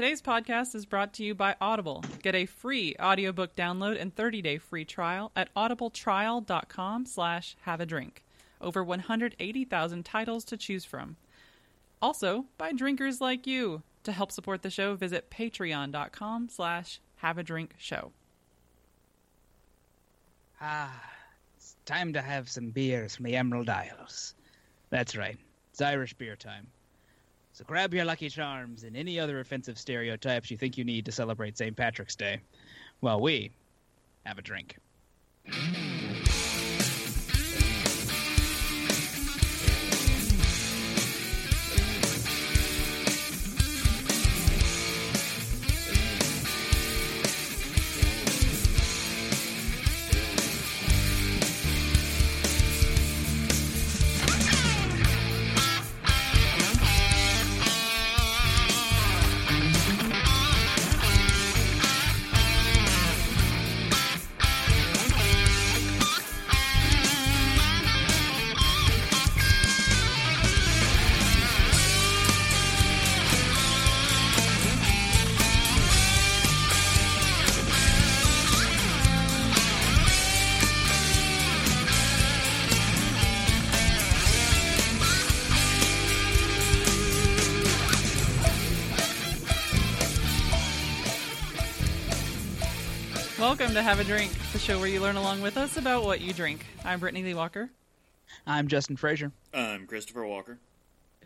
Today's podcast is brought to you by Audible. Get a free audiobook download and 30-day free trial at audibletrial.com/haveadrink. Over 180,000 titles to choose from. Also, by drinkers like you. To help support the show, visit patreon.com/haveadrinkshow. Ah, it's time to have some beers from the Emerald Isles. That's right, it's Irish beer time. So grab your Lucky Charms and any other offensive stereotypes you think you need to celebrate St. Patrick's Day, while we have a drink. Welcome to Have a Drink, the show where you learn along with us about what you drink. I'm Brittany Lee Walker. I'm Justin Fraser. I'm Christopher Walker.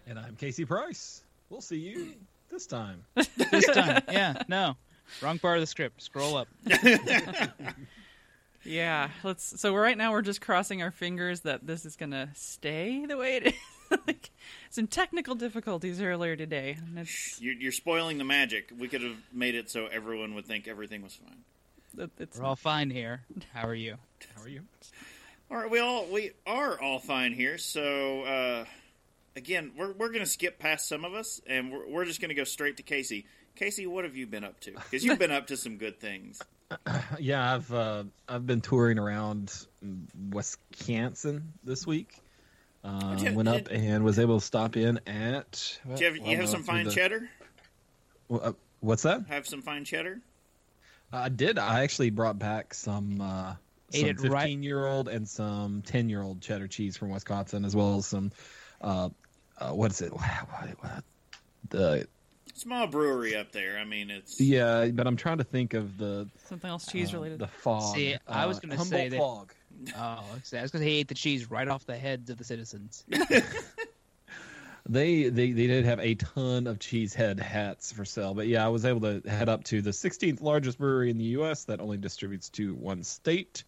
And I'm Casey Price. We'll see you this time. This time, yeah, no. Wrong part of the script. Scroll up. Yeah, so right now we're just crossing our fingers that this is going to stay the way it is. Like, some technical difficulties earlier today. You're spoiling the magic. We could have made it so everyone would think everything was fine. We're all fine here. How are you? All right, we are all fine here. So again, we're going to skip past some of us, and we're just going to go straight to Casey. Casey, what have you been up to? Because you've been up to some good things. Yeah, I've been touring around Wisconsin this week. Went up and was able to stop in at. Do you have some fine cheddar? What's that? Have some fine cheddar. I did. I actually brought back some 15-year-old and some 10-year-old cheddar cheese from Wisconsin, as well as some, what is it? The small brewery up there. I mean, it's... Yeah, but I'm trying to think of the... Something else cheese-related. The fog. See, I was going to say that... Fog. Oh, I was going to hate the cheese right off the heads of the citizens. They did have a ton of cheese head hats for sale. But, yeah, I was able to head up to the 16th largest brewery in the U.S. that only distributes to one state,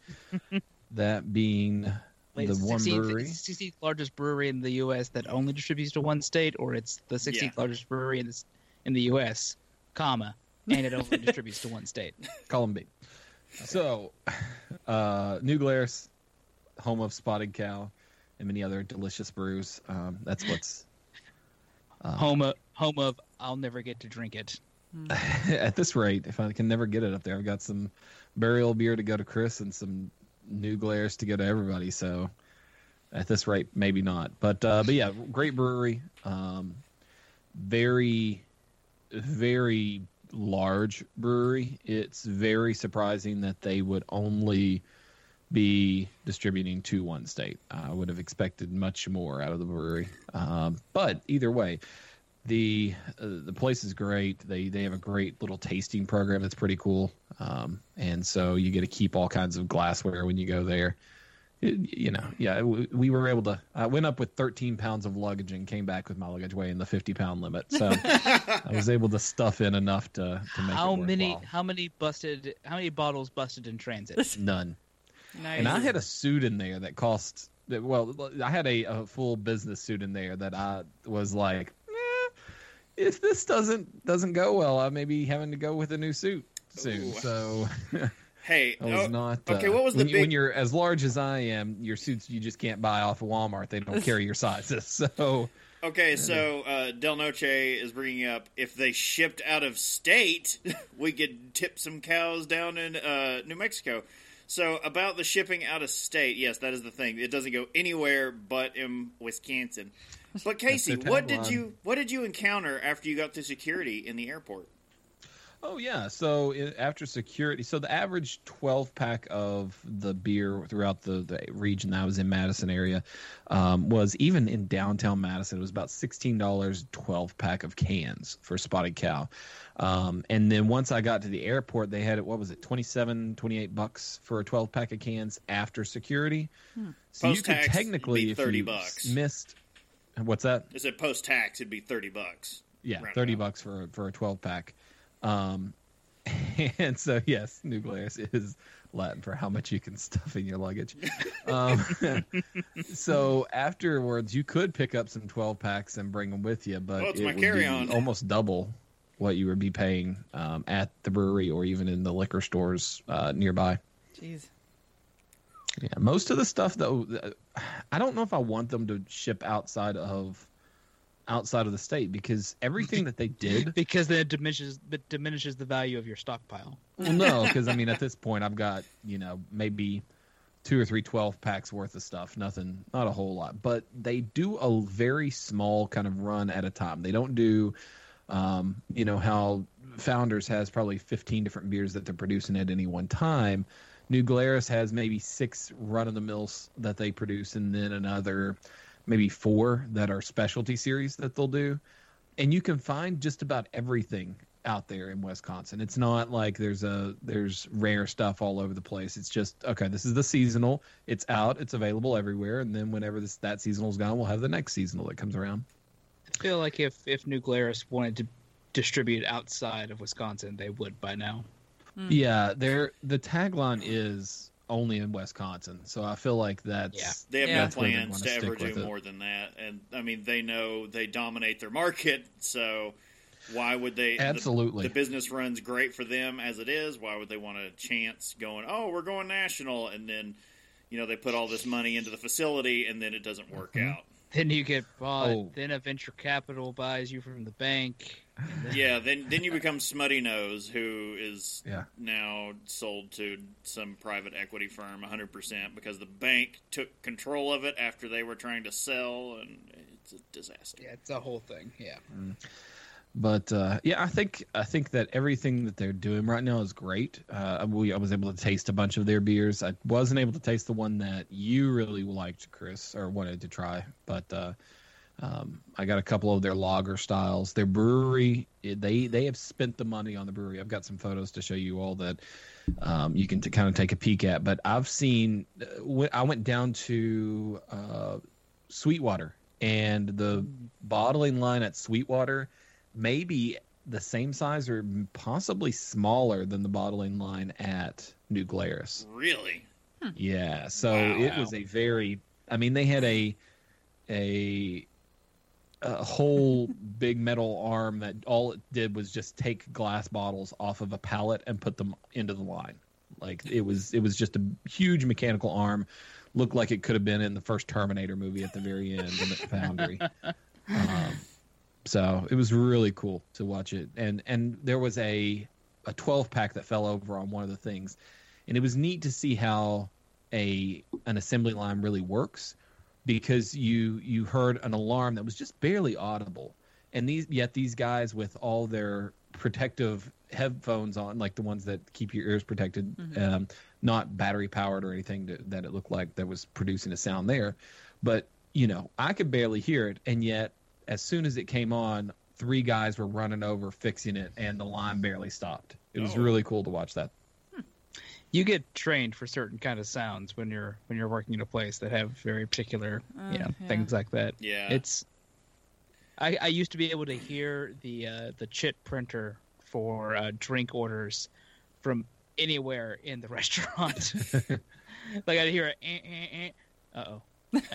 that being brewery. 16th largest brewery in the U.S. that only distributes to one state, or it's the 16th largest brewery in the U.S., and it only distributes to one state. Column B. Okay. So, New Glarus, home of Spotted Cow, and many other delicious brews. That's what's... home of I'll never get to drink it. At this rate, if I can never get it up there, I've got some Burial beer to go to Chris and some New Glarus to go to everybody. So at this rate, maybe not. But yeah, great brewery. Very, very large brewery. It's very surprising that they would only be distributing to one state. I would have expected much more out of the brewery. But either way, the place is great. They have a great little tasting program that's pretty cool. And so you get to keep all kinds of glassware when you go there. We were able to... I went up with 13 pounds of luggage and came back with my luggage weighing the 50-pound limit. So I was able to stuff in enough to make it worthwhile. How many bottles busted in transit? None. Nice. And I had a suit in there that cost... Well, I had a full business suit in there that I was like, if this doesn't go well, I may be having to go with a new suit soon. Ooh. So, hey, I was not... Okay, what was the big... When you're as large as I am, your suits you just can't buy off of Walmart. They don't carry your sizes, so... Okay, so Del Noche is bringing up, if they shipped out of state, we could tip some cows down in New Mexico. So, about the shipping out of state, yes, that is the thing. It doesn't go anywhere but in Wisconsin. But Casey, what did you encounter after you got to security in the airport? Oh, yeah. So after security, so the average 12-pack of the beer throughout the region that was in Madison area was, even in downtown Madison, it was about $16 12-pack of cans for Spotted Cow. And then once I got to the airport, they had it, what was it, $27, $28 for a 12-pack of cans after security. Hmm. So post you could technically, if you bucks. Missed, what's that? Is it post-tax, it'd be $30. Yeah, $30 for a 12-pack. And so yes, New Glarus is Latin for how much you can stuff in your luggage. So afterwards, you could pick up some 12-packs and bring them with you, but it would be almost double what you would be paying at the brewery or even in the liquor stores nearby. Jeez. Yeah, most of the stuff though, I don't know if I want them to ship outside of the state, because everything that they did because that diminishes the value of your stockpile. Well, no, because I mean at this point I've got maybe 2 or 3 12-packs worth of stuff, not a whole lot. But they do a very small kind of run at a time. They don't do how Founders has probably 15 different beers that they're producing at any one time. New Glarus has maybe 6 run of the mills that they produce, and then another maybe 4 that are specialty series that they'll do. And you can find just about everything out there in Wisconsin. It's not like there's rare stuff all over the place. It's just, okay, this is the seasonal. It's out. It's available everywhere. And then whenever that seasonal's gone, we'll have the next seasonal that comes around. I feel like if New Glarus wanted to distribute outside of Wisconsin, they would by now. Mm. Yeah, the tagline is only in Wisconsin, so I feel like that's... Yeah. They have no plans to ever do more than that, and I mean, they know they dominate their market, so why would they... Absolutely. The business runs great for them as it is. Why would they want a chance going, oh, we're going national, and then, they put all this money into the facility, and then it doesn't work out. Then you get bought, then a venture capital buys you from the bank. Yeah, then you become Smutty Nose, who is now sold to some private equity firm 100% because the bank took control of it after they were trying to sell, and it's a disaster. Yeah, it's a whole thing, yeah. Mm. But, I think that everything that they're doing right now is great. I was able to taste a bunch of their beers. I wasn't able to taste the one that you really liked, Chris, or wanted to try. But I got a couple of their lager styles. Their brewery, they have spent the money on the brewery. I've got some photos to show you all that you can kind of take a peek at. But I've seen – I went down to Sweetwater, and the bottling line at Sweetwater – maybe the same size or possibly smaller than the bottling line at New Glarus. Really? Yeah. So it was a very... I mean, they had a whole big metal arm that all it did was just take glass bottles off of a pallet and put them into the line. Like, it was just a huge mechanical arm. Looked like it could have been in the first Terminator movie at the very end in the foundry. So it was really cool to watch it. And there was a 12-pack that fell over on one of the things. And it was neat to see how an assembly line really works, because you heard an alarm that was just barely audible. And these guys with all their protective headphones on, like the ones that keep your ears protected, not battery-powered or anything that it looked like that was producing a sound there. But, I could barely hear it, and yet as soon as it came on, 3 guys were running over, fixing it, and the line barely stopped. It was really cool to watch that. You get trained for certain kind of sounds when you're working in a place that have very particular, things like that. Yeah, it's. I used to be able to hear the chit printer for drink orders from anywhere in the restaurant. Like I'd hear I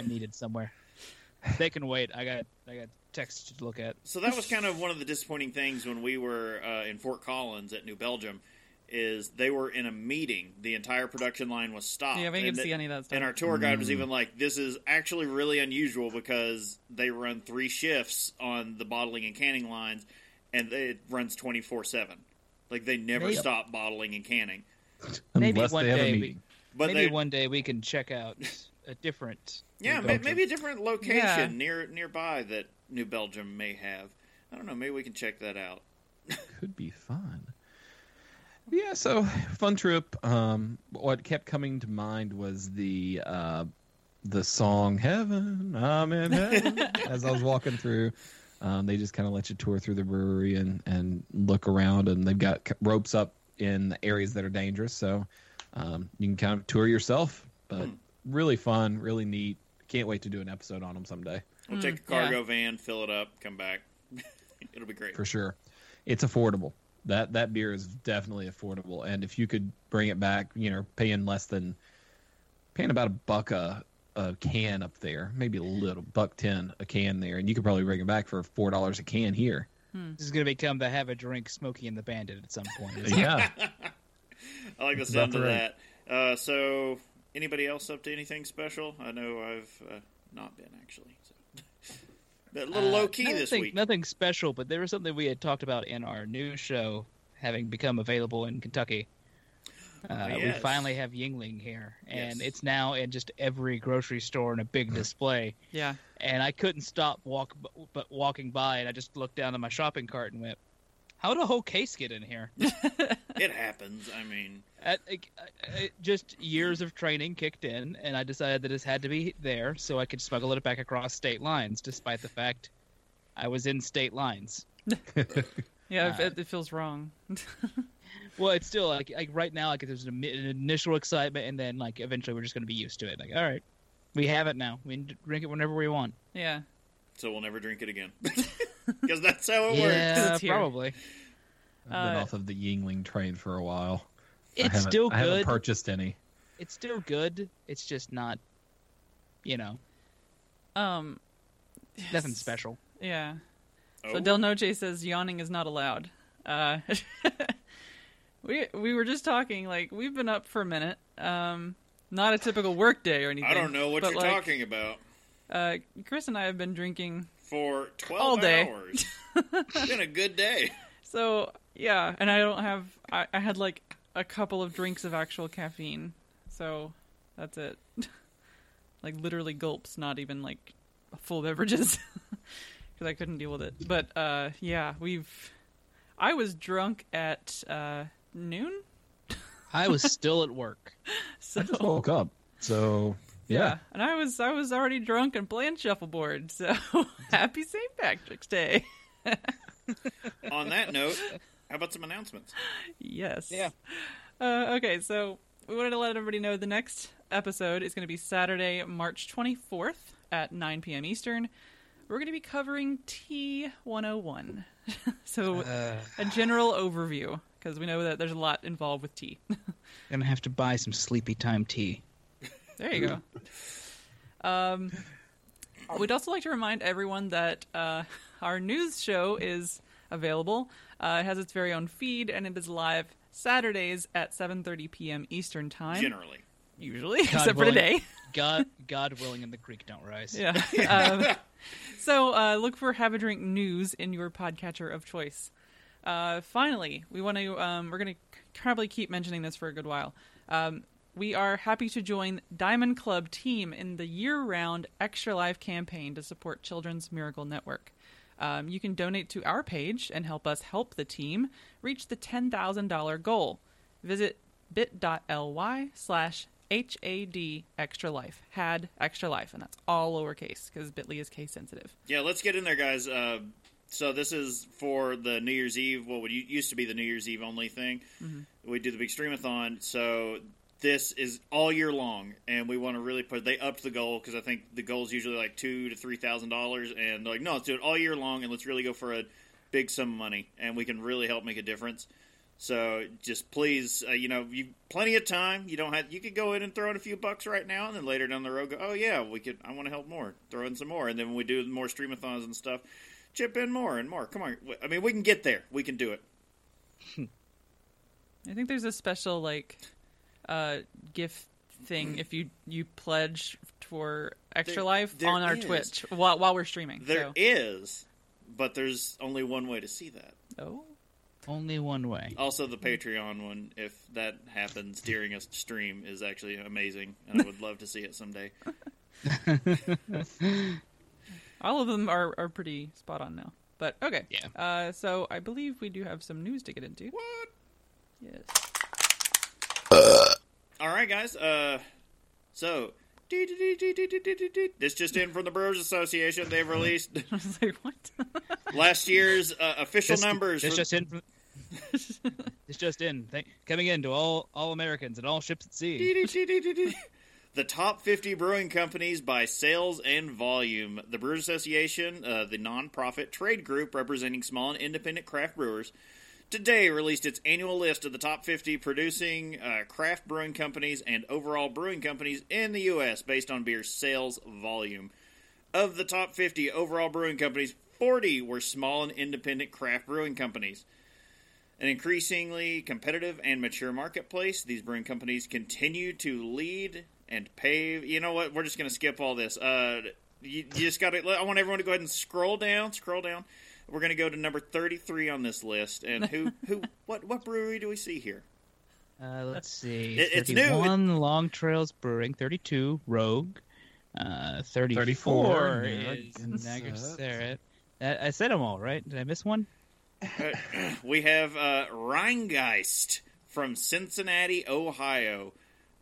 needed somewhere. They can wait. I got text to look at. So that was kind of one of the disappointing things when we were in Fort Collins at New Belgium, is they were in a meeting. The entire production line was stopped. Yeah, we didn't see any of that stuff. And our tour guide was even like, this is actually really unusual because they run 3 shifts on the bottling and canning lines, and it runs 24/7. Like, they never stop bottling and canning. Unless they have a meeting. Maybe one day we can check out a different... Yeah, maybe a different location nearby that New Belgium may have. I don't know. Maybe we can check that out. Could be fun. Yeah, so fun trip. What kept coming to mind was the song "Heaven, I'm in Heaven." As I was walking through, they just kind of let you tour through the brewery and look around, and they've got ropes up in the areas that are dangerous, so you can kind of tour yourself. But really fun, really neat. Can't wait to do an episode on them someday. We'll take a cargo van, fill it up, come back. It'll be great for sure. It's affordable. That beer is definitely affordable, and if you could bring it back, you know, paying about $1 a can up there, maybe a little $1.10 a can there, and you could probably bring it back for $4 a can here. This is going to become the Have a Drink, Smokey and the Bandit at some point. Yeah, I like the sound of that. So, anybody else up to anything special? I know I've not been actually. So. A little low key this week. Nothing special, but there was something we had talked about in our new show having become available in Kentucky. Yes. We finally have Yuengling here, and it's now in just every grocery store in a big display. Yeah. And I couldn't stop walking by, and I just looked down at my shopping cart and went, "How did a whole case get in here?" It happens. I mean, just years of training kicked in, and I decided that this had to be there so I could smuggle it back across state lines, despite the fact I was in state lines. Yeah, it feels wrong. Well, it's still like right now, like there's an initial excitement, and then like eventually we're just going to be used to it. Like, all right, we have it now. We can drink it whenever we want. Yeah. So we'll never drink it again. Because that's how it works. Yeah, probably. I've been off of the Yuengling train for a while. It's still good. I haven't purchased any. It's still good. It's just not, you know, nothing special. Yeah. Oh. So Del Noche says yawning is not allowed. We were just talking, like, we've been up for a minute. Not a typical work day or anything. I don't know what you're talking about. Chris and I have been drinking for 12 all day. Hours. It's been a good day. So, yeah, and I don't have... I had, like, a couple of drinks of actual caffeine. So, that's it. Like, literally gulps, not even, like, full beverages. Because I couldn't deal with it. But, yeah, we've... I was drunk at noon. I was still at work. So, I just woke up, so... Yeah, and I was already drunk and playing shuffleboard, so happy St. Patrick's Day. On that note, how about some announcements? Yes. Yeah. Okay, so we wanted to let everybody know the next episode is going to be Saturday, March 24th at 9 p.m. Eastern. We're going to be covering T101, so a general overview, because we know that there's a lot involved with tea. I'm going to have to buy some sleepy time tea. There you go. We'd also like to remind everyone that our news show is available. It has its very own feed, and it is live Saturdays at 7:30 p.m. Eastern Time. Usually, God except willing. For today. God willing, and the creek don't rise. Yeah. So look for Have a Drink News in your podcatcher of choice. Finally, we want to. We're going to probably keep mentioning this for a good while. We are happy to join Diamond Club team in the year-round Extra Life campaign to support Children's Miracle Network. You can donate to our page and help us help the team reach the $10,000 goal. Visit bit.ly/HAD Extra Life. HAD Extra Life, and that's all lowercase because Bitly is case sensitive. Yeah, let's get in there, guys. So this is for the New Year's Eve, what would used to be the New Year's Eve only thing. Mm-hmm. We do the big streamathon, so... This is all year long, and we want to really put – they upped the goal because I think the goal is usually like $2,000 to $3,000, and they're like, no, let's do it all year long, and let's really go for a big sum of money, and we can really help make a difference. So just please, you know, you plenty of time. You don't have – you could go in and throw in a few bucks right now, and then later down the road go, oh, yeah, we could – I want to help more. Throw in some more. And then when we do more streamathons and stuff, chip in more and more. Come on. I mean, we can get there. We can do it. I think there's a special, like – gift thing if you pledge for Extra Life on our Twitch while we're streaming. But there's only one way to see that. Oh, only one way. Also, the Patreon one, if that happens during a stream, is actually amazing, and I would love to see it someday. All of them are pretty spot on now, but okay. Yeah. So I believe we do have some news to get into. What? Yes. All right, guys. So this just in from the Brewers Association. They've released I was like, what? last year's official numbers. This just in. It's just in. Coming in to all Americans and all ships at sea. The top 50 brewing companies by sales and volume. The Brewers Association, the nonprofit trade group representing small and independent craft brewers, today released its annual list of the top 50 producing craft brewing companies and overall brewing companies in the U.S. based on beer sales volume. Of the top 50 overall brewing companies, 40 were small and independent craft brewing companies. An increasingly competitive and mature marketplace, these brewing companies continue to lead and pave. You know what? We're just going to skip all this. You just got to. I want everyone to go ahead and scroll down. Scroll down. We're going to go to number 33 on this list. And who? What brewery do we see here? Let's see. It's new. 31 Long Trails Brewing. 32 Rogue. 34 is Niagara. I said them all, right? Did I miss one? We have Rhinegeist from Cincinnati, Ohio.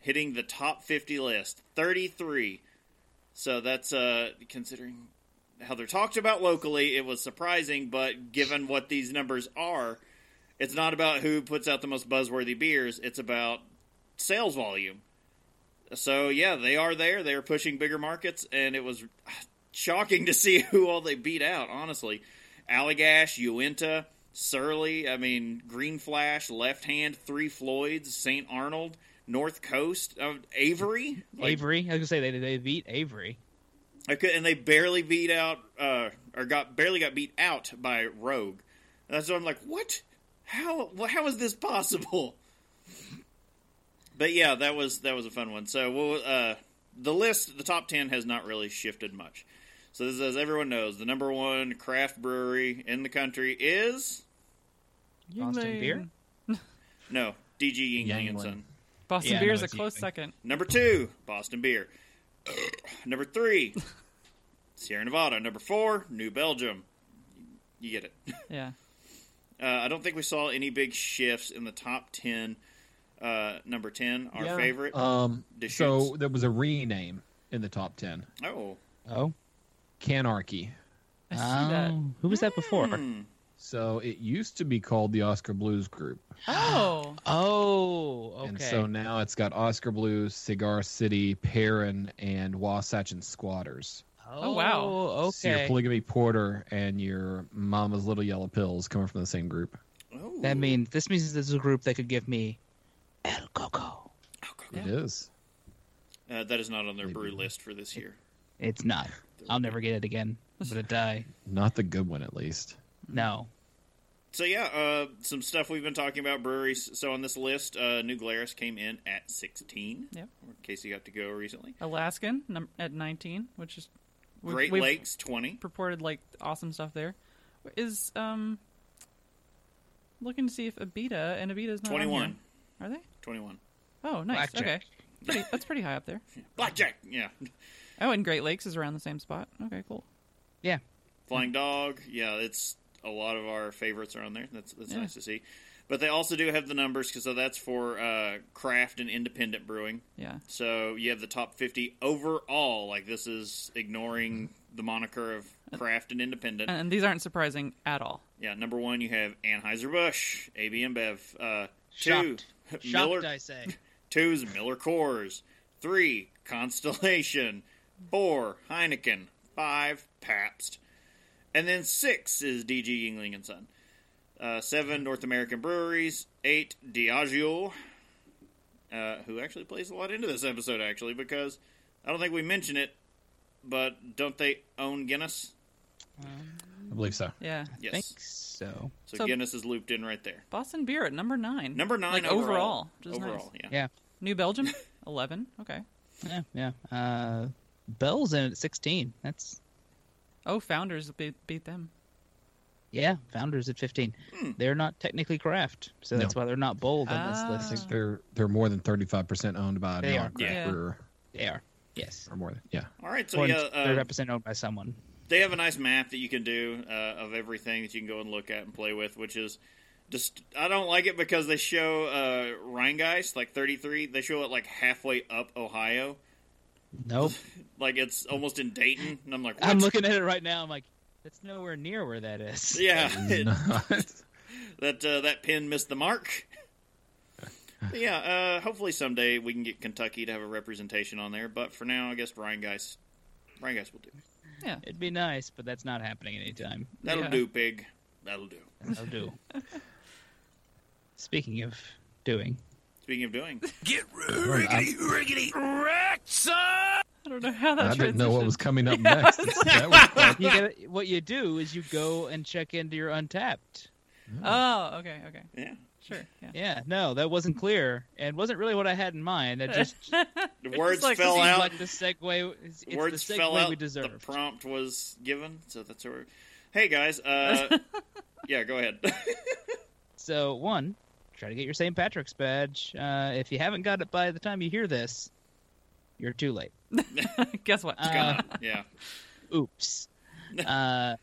Hitting the top 50 list, 33. So that's, considering how they're talked about locally, it was surprising, but given what these numbers are, it's not about who puts out the most buzzworthy beers, it's about sales volume. So, yeah, they are there, they are pushing bigger markets, and it was shocking to see who all they beat out, honestly. Allagash, Uinta, Surly, Green Flash, Left Hand, Three Floyds, St. Arnold, North Coast of Avery? Avery? I was going to say, they beat Avery. And they barely beat out, barely got beat out by Rogue. And that's what I'm like, what? How is this possible? But yeah, that was a fun one. So we'll, the list, the top 10 has not really shifted much. So this is, as everyone knows, the number one craft brewery in the country is... Boston Beer? No, DG Yuengling & Son. Boston Beer is a close second. Number 2, Boston Beer. Number 3, Sierra Nevada. Number 4, New Belgium. You get it. Yeah. I don't think we saw any big shifts in the top 10. Number 10, our favorite. So there was a rename in the top 10. Oh. Canarchy. I see that. Who was that before? So it used to be called the Oskar Blues Group. Oh, okay. And so now it's got Oskar Blues, Cigar City, Perrin, and Wasatch and Squatters. Oh, wow. Okay. So your Polygamy Porter and your Mama's Little Yellow Pills coming from the same group. Oh. This means this is a group that could give me El Coco. It is. That is not on their brew list for this year. It's not. I'll never get it again. I'm going to die. Not the good one, at least. No. So, yeah, some stuff we've been talking about, breweries. So, on this list, New Glarus came in at 16. Yep. Casey got to go recently. Alaskan at 19, which is... Great Lakes, 20. Purported, awesome stuff there. Is, looking to see if Abita, and Abita's not 21. Are they? 21. Oh, nice. Blackjack. Okay. That's pretty high up there. Blackjack, yeah. Oh, and Great Lakes is around the same spot. Okay, cool. Yeah. Flying Dog, yeah, it's a lot of our favorites are on there. That's nice to see. But they also do have the numbers, so that's for craft and independent brewing. Yeah. So you have the top 50 overall. This is ignoring the moniker of craft and independent. And these aren't surprising at all. Yeah, number 1, you have Anheuser-Busch, AB InBev. 2, Shocked, I say. 2 is Miller Coors. 3, Constellation. 4, Heineken. 5, Pabst. And then 6 is DG Yuengling & Son. 7, North American Breweries. 8, Diageo, who actually plays a lot into this episode, actually, because I don't think we mention it, but don't they own Guinness? I believe so. Yeah. Yes. I think so. So Guinness is looped in right there. Boston Beer at number 9. Number 9 overall. Just overall, nice. Yeah. New Belgium, 11. Okay. Yeah. Bell's in at 16. That's... Oh, Founders beat them. Yeah, Founders at 15. They're not technically craft, so that's why they're not bold on this list. I think they're more than 35% owned by a non-craft brewer. They are. Yes. Or more than. Yeah. All right. So 30% owned by someone. They have a nice map that you can do of everything that you can go and look at and play with, which is Just, I don't like it because they show Rhinegeist, like 33. They show it like halfway up Ohio. Nope. Like it's almost in Dayton, and I'm like, what? I'm looking at it right now. I'm like, that's nowhere near where that is. Yeah. That pen missed the mark. Yeah. Hopefully someday we can get Kentucky to have a representation on there, but for now, I guess Rhinegeist will do. Yeah, it'd be nice, but that's not happening anytime. That'll do, pig. That'll do. That'll do. Speaking of doing. Get riggedy wrecked, son! I don't know how that transition. I didn't know what was coming up next. What you do is you go and check into your Untappd. Oh, okay. Yeah. Sure. Yeah, no, that wasn't clear and wasn't really what I had in mind. That just the words like, fell out. Like the segue, words the segue fell out. We deserved. The prompt was given, so that's where. Hey guys, yeah, go ahead. So one, try to get your St. Patrick's badge. If you haven't got it by the time you hear this, you're too late. Guess what? Yeah. Oops. But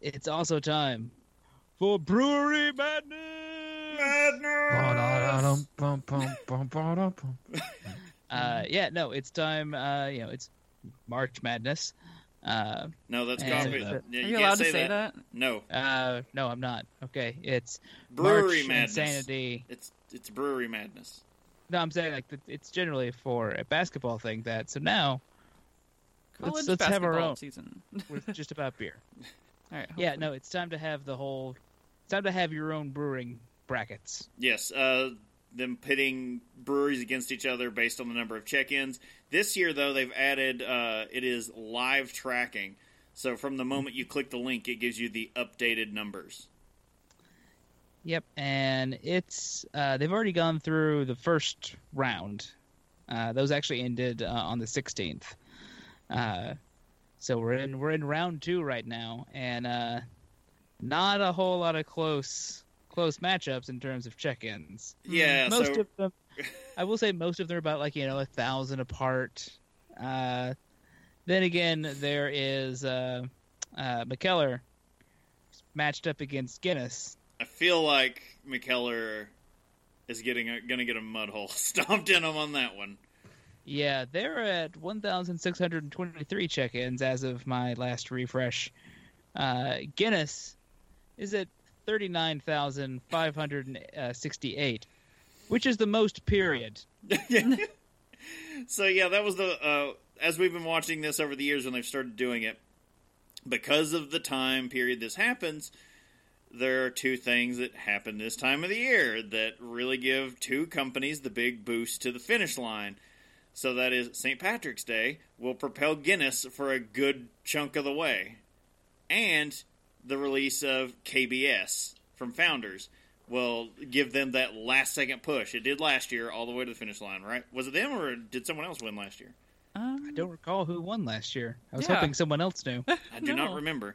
it's also time. For Brewery Madness! Yeah, no, it's time, it's March Madness. No, that's coffee. Are you allowed to say that? No. No, I'm not. Okay, it's Brewery March Madness. Insanity. It's Brewery Madness. No, I'm saying like it's generally for a basketball thing that, so now, let's have our own season. We're just about beer. All right, yeah, no, it's time to have the whole... Time to have your own brewing brackets. Yes, them pitting breweries against each other based on the number of check-ins. This year, though, they've added it is live tracking. So from the moment you click the link, it gives you the updated numbers. Yep, and it's they've already gone through the first round. Those actually ended on the 16th. So we're in round two right now, and not a whole lot of close matchups in terms of check-ins. Yeah, most of them, I will say, most of them are about 1,000 apart. Then again, there is Mikkeller matched up against Guinness. I feel like Mikkeller is going to get a mud hole stomped in him on that one. Yeah, they're at 1,623 check-ins as of my last refresh. Guinness is at 39,568, which is the most period. So, yeah, that was the... as we've been watching this over the years when they've started doing it, because of the time period this happens, there are two things that happen this time of the year that really give two companies the big boost to the finish line. So that is St. Patrick's Day will propel Guinness for a good chunk of the way. And the release of KBS from Founders will give them that last-second push. It did last year all the way to the finish line, right? Was it them or did someone else win last year? I don't recall who won last year. I was hoping someone else knew. I do not remember.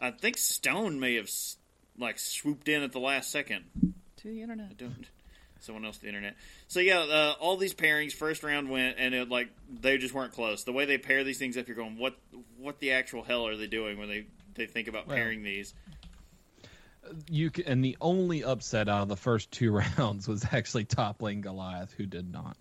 I think Stone may have swooped in at the last second. To the internet. I don't. Someone else, the internet. So yeah, all these pairings, first round went, and it, they just weren't close. The way they pair these things up, you're going, what the actual hell are they doing when they think about pairing these? And the only upset out of the first two rounds was actually toppling Goliath, who did not.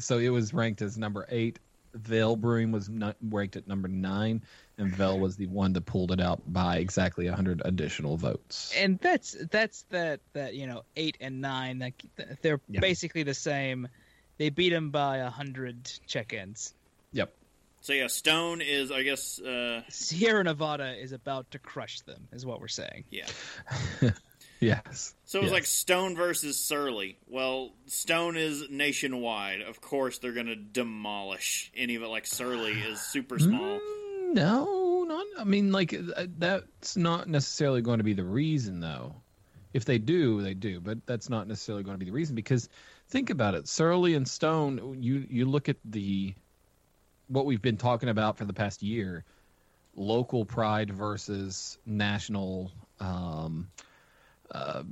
So it was ranked as number 8. Vail Brewing was ranked at number 9, and Vail was the one that pulled it out by exactly 100 additional votes. And that's 8 and 9, they're basically the same. They beat them by 100 check-ins. Yep. So yeah, Stone is, I guess, Sierra Nevada is about to crush them, is what we're saying. Yeah. Yes. So it was Stone versus Surly. Well, Stone is nationwide. Of course, they're going to demolish any of it. Surly is super small. No, not. I mean, that's not necessarily going to be the reason, though. If they do, they do. But that's not necessarily going to be the reason because think about it. Surly and Stone. You look at what we've been talking about for the past year: local pride versus national.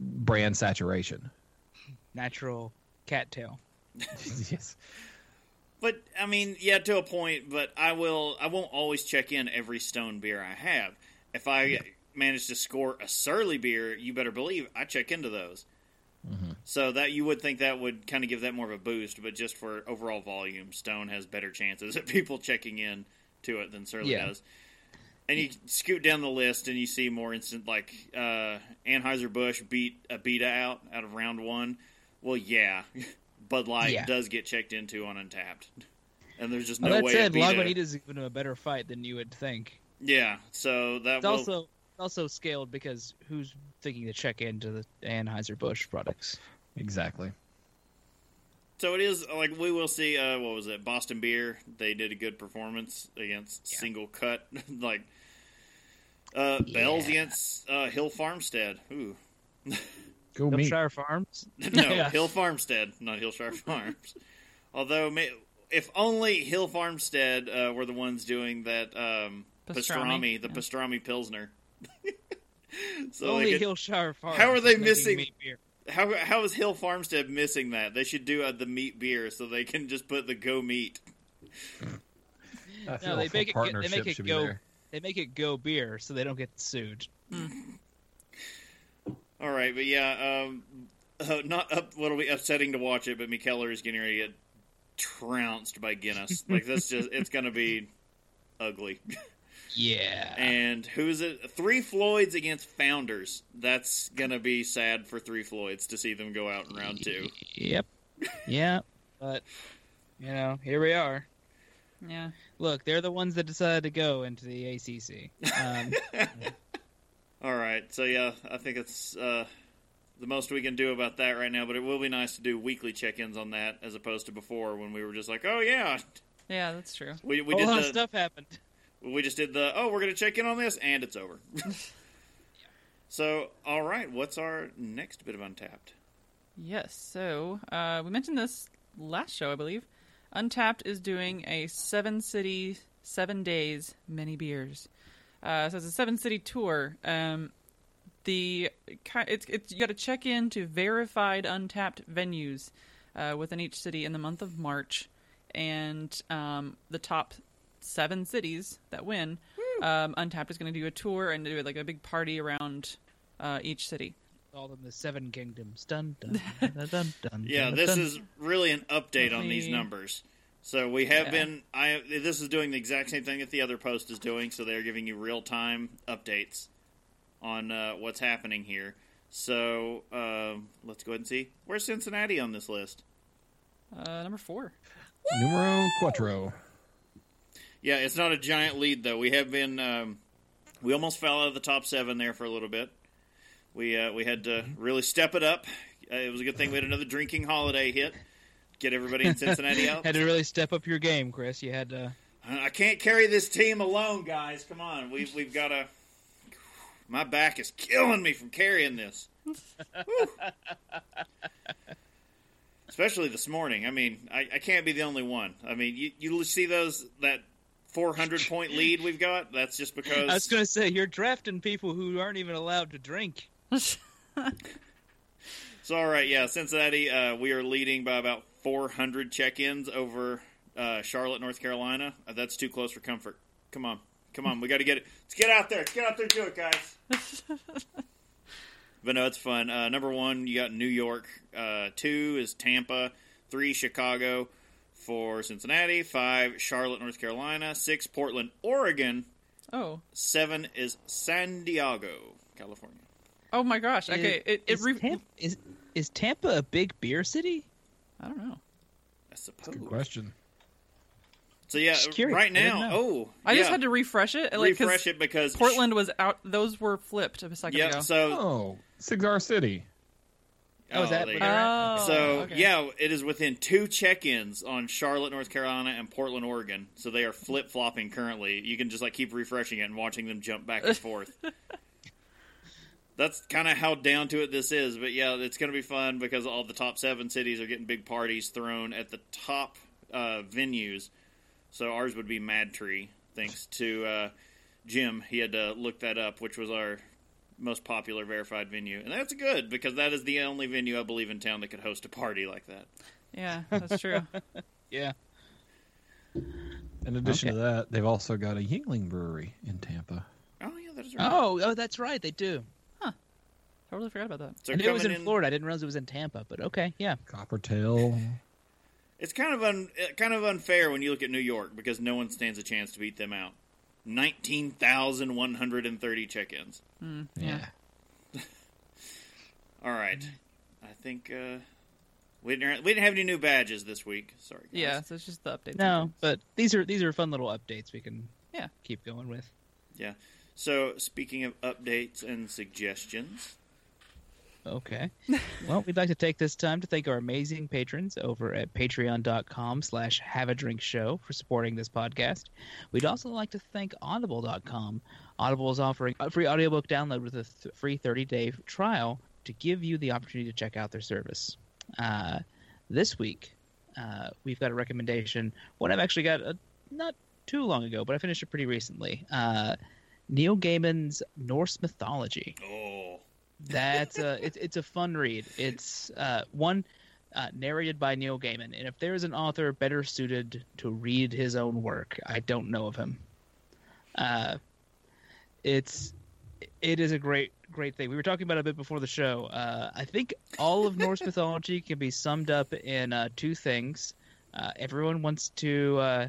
Brand saturation. Natural cattail. Yes. But, I mean, yeah, to a point, but I won't always check in every Stone beer I have. If I manage to score a Surly beer, you better believe I check into those. Mm-hmm. So that you would think that would kind of give that more of a boost, but just for overall volume, Stone has better chances at people checking in to it than Surly does. And you scoot down the list and you see more instant, like Anheuser-Busch beat a Beta out of round one. Well, yeah, Bud Light does get checked into on Untappd. And there's just no way. That said, Lagunitas is even a better fight than you would think. Yeah, so that it's also scaled because who's thinking to check into the Anheuser-Busch products? Exactly. So it is, like, we will see, what was it, Boston Beer. They did a good performance against Single Cut. Like, Bell's against Hill Farmstead. Ooh. Go Hillshire Farms? No, Hill Farmstead, not Hillshire Farms. Although, if only Hill Farmstead were the ones doing that pastrami, pastrami Pilsner. So only Hillshire Farms. How are they missing? How is Hill Farmstead missing that? They should do the meat beer so they can just put the go meat. No, they make it go beer so they don't get sued. All right, but yeah, it'll be upsetting to watch it, but Mikkeller is getting ready to get trounced by Guinness. Like that's just it's going to be ugly. Yeah. And who is it? Three Floyds against Founders. That's going to be sad for Three Floyds to see them go out in round two. Yep. Yeah. But, you know, here we are. Yeah. Look, they're the ones that decided to go into the ACC. All right. So, yeah, I think it's the most we can do about that right now. But it will be nice to do weekly check-ins on that as opposed to before when we were just like, oh, yeah. Yeah, that's true. A lot of stuff happened. We just did we're going to check in on this, and it's over. So, all right, what's our next bit of Untappd? Yes, so we mentioned this last show, I believe. Untappd is doing a 7-city, 7 days, many beers. So it's a 7-city tour. You got to check in to verified Untappd venues within each city in the month of March, and the top 7 cities that win, Untappd is going to do a tour and do like a big party around each city. All in the 7 kingdoms. Dun dun dun dun dun. Dun yeah, this dun. Is really an update on these numbers. So we have been. This is doing the exact same thing that the other post is doing. So they're giving you real time updates on what's happening here. So let's go ahead and see where's Cincinnati on this list. Number 4. Woo! Numero 4. Yeah, it's not a giant lead, though. We have been we almost fell out of the top 7 there for a little bit. We had to really step it up. It was a good thing we had another drinking holiday hit. Get everybody in Cincinnati out. Had to really step up your game, Chris. You had to... I can't carry this team alone, guys. Come on. We've got to... My back is killing me from carrying this. Especially this morning. I mean, I can't be the only one. I mean, you see those... that. 400-point lead we've got. That's just because I was going to say you're drafting people who aren't even allowed to drink. So all right, yeah, Cincinnati. We are leading by about 400 check-ins over Charlotte, North Carolina. That's too close for comfort. Come on, we got to get it. Let's get out there. Do it, guys. But no, it's fun. Number 1, you got New York. 2 is Tampa. 3, Chicago. 4, Cincinnati. 5, Charlotte, North Carolina. 6, Portland, Oregon. 7 is San Diego, California. Oh my gosh! Okay, is Tampa a big beer city? I don't know. I suppose. That's a good question. So yeah, right now. I just had to refresh it. Like, refresh it because Portland was out. Those were flipped a second ago. So Cigar City. Oh, is that where they're at? Yeah, it is within 2 check-ins on Charlotte, North Carolina, and Portland, Oregon. So they are flip-flopping currently. You can just like keep refreshing it and watching them jump back and forth. That's kind of how down to it this is. But yeah, it's going to be fun because all the top 7 cities are getting big parties thrown at the top venues. So ours would be Mad Tree, thanks to Jim. He had to look that up, which was our most popular verified venue, and that's good because that is the only venue I believe in town that could host a party like that. Yeah, that's true. Yeah. In addition to that, they've also got a Yuengling brewery in Tampa. Oh yeah, that is right. Oh, that's right. They do. Huh. I really forgot about that. So I knew it was in Florida. I didn't realize it was in Tampa, but okay, yeah. Coppertail. It's kind of unfair when you look at New York because no one stands a chance to beat them out. 19,130 check-ins. Mm, yeah. All right. I think we didn't have any new badges this week. Sorry, guys. Yeah, so it's just the updates. No, but these are fun little updates we can keep going with. Yeah. So speaking of updates and suggestions. Okay. Well, we'd like to take this time to thank our amazing patrons over at patreon.com/haveadrinkshow for supporting this podcast. We'd also like to thank audible.com. Audible is offering a free audiobook download with a free 30-day trial to give you the opportunity to check out their service. This week, we've got a recommendation. One I've actually got not too long ago, but I finished it pretty recently. Neil Gaiman's Norse Mythology. Oh. That's it's a fun read. It's narrated by Neil Gaiman, and if there is an author better suited to read his own work, I don't know of him. It is a great thing. We were talking about it a bit before the show. I think all of Norse mythology can be summed up in two things. Everyone wants to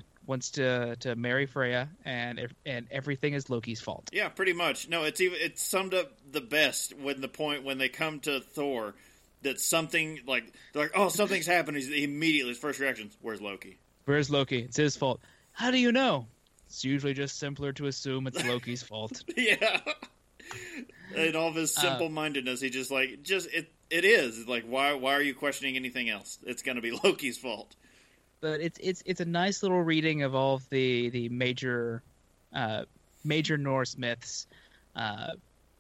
marry Freya, and everything is Loki's fault. Yeah, pretty much. No, it's summed up the best when the point when they come to Thor, that something like they're like, oh, something's happened. His first reaction, where's Loki? Where's Loki? It's his fault. How do you know? It's usually just simpler to assume it's Loki's fault. Yeah. In all of his simple-mindedness, he just it is. It's like, why are you questioning anything else? It's going to be Loki's fault. But it's a nice little reading of all of the major Norse myths,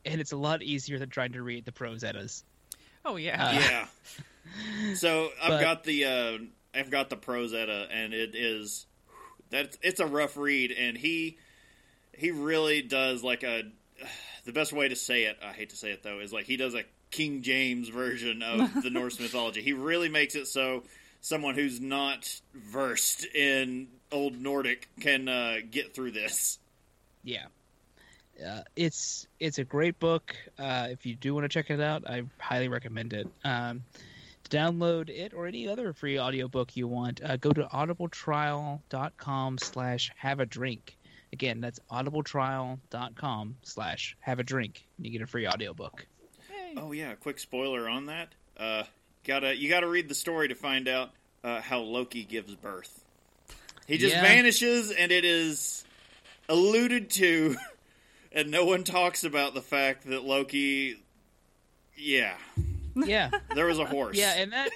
and it's a lot easier than trying to read the prose Eddas. Oh yeah, yeah. So I've got the prose Edda, and it's a rough read, and he really does like the best way to say it. I hate to say it though, is like he does a King James version of the Norse mythology. He really makes it so someone who's not versed in Old Nordic can get through this. Yeah. It's a great book. If you do want to check it out, I highly recommend it. To download it or any other free audiobook you want, go to audibletrial.com/haveadrink. Again, that's audibletrial.com/haveadrink. You get a free audiobook. Yay. Oh, yeah. Quick spoiler on that. You gotta read the story to find out how Loki gives birth. He just vanishes, and it is alluded to, and no one talks about the fact that Loki. Yeah. There was a horse. Yeah, and that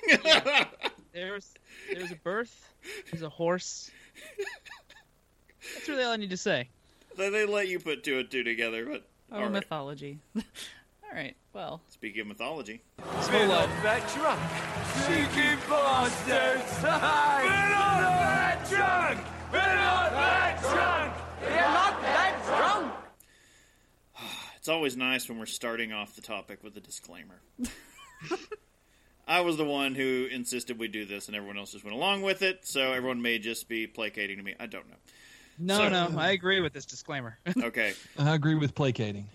there's a birth. There's a horse. That's really all I need to say. They let you put two and two together, but all right. Mythology. All right, well. Speaking of mythology. Spin up that truck. Cheeky bastards. We're not that drunk. It's always nice when we're starting off the topic with a disclaimer. I was the one who insisted we do this, and everyone else just went along with it, so everyone may just be placating to me. I don't know. No, I agree with this disclaimer. Okay. I agree with placating.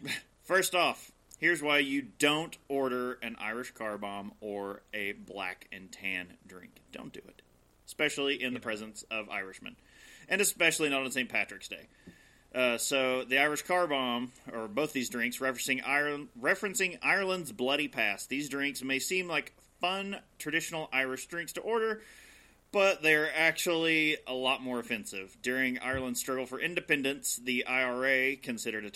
First off. Here's why you don't order an Irish car bomb or a black and tan drink. Don't do it. Especially in the presence of Irishmen. And especially not on St. Patrick's Day. So the Irish car bomb, or both these drinks, referencing Ireland's bloody past. These drinks may seem like fun, traditional Irish drinks to order, but they're actually a lot more offensive. During Ireland's struggle for independence, the IRA, considered a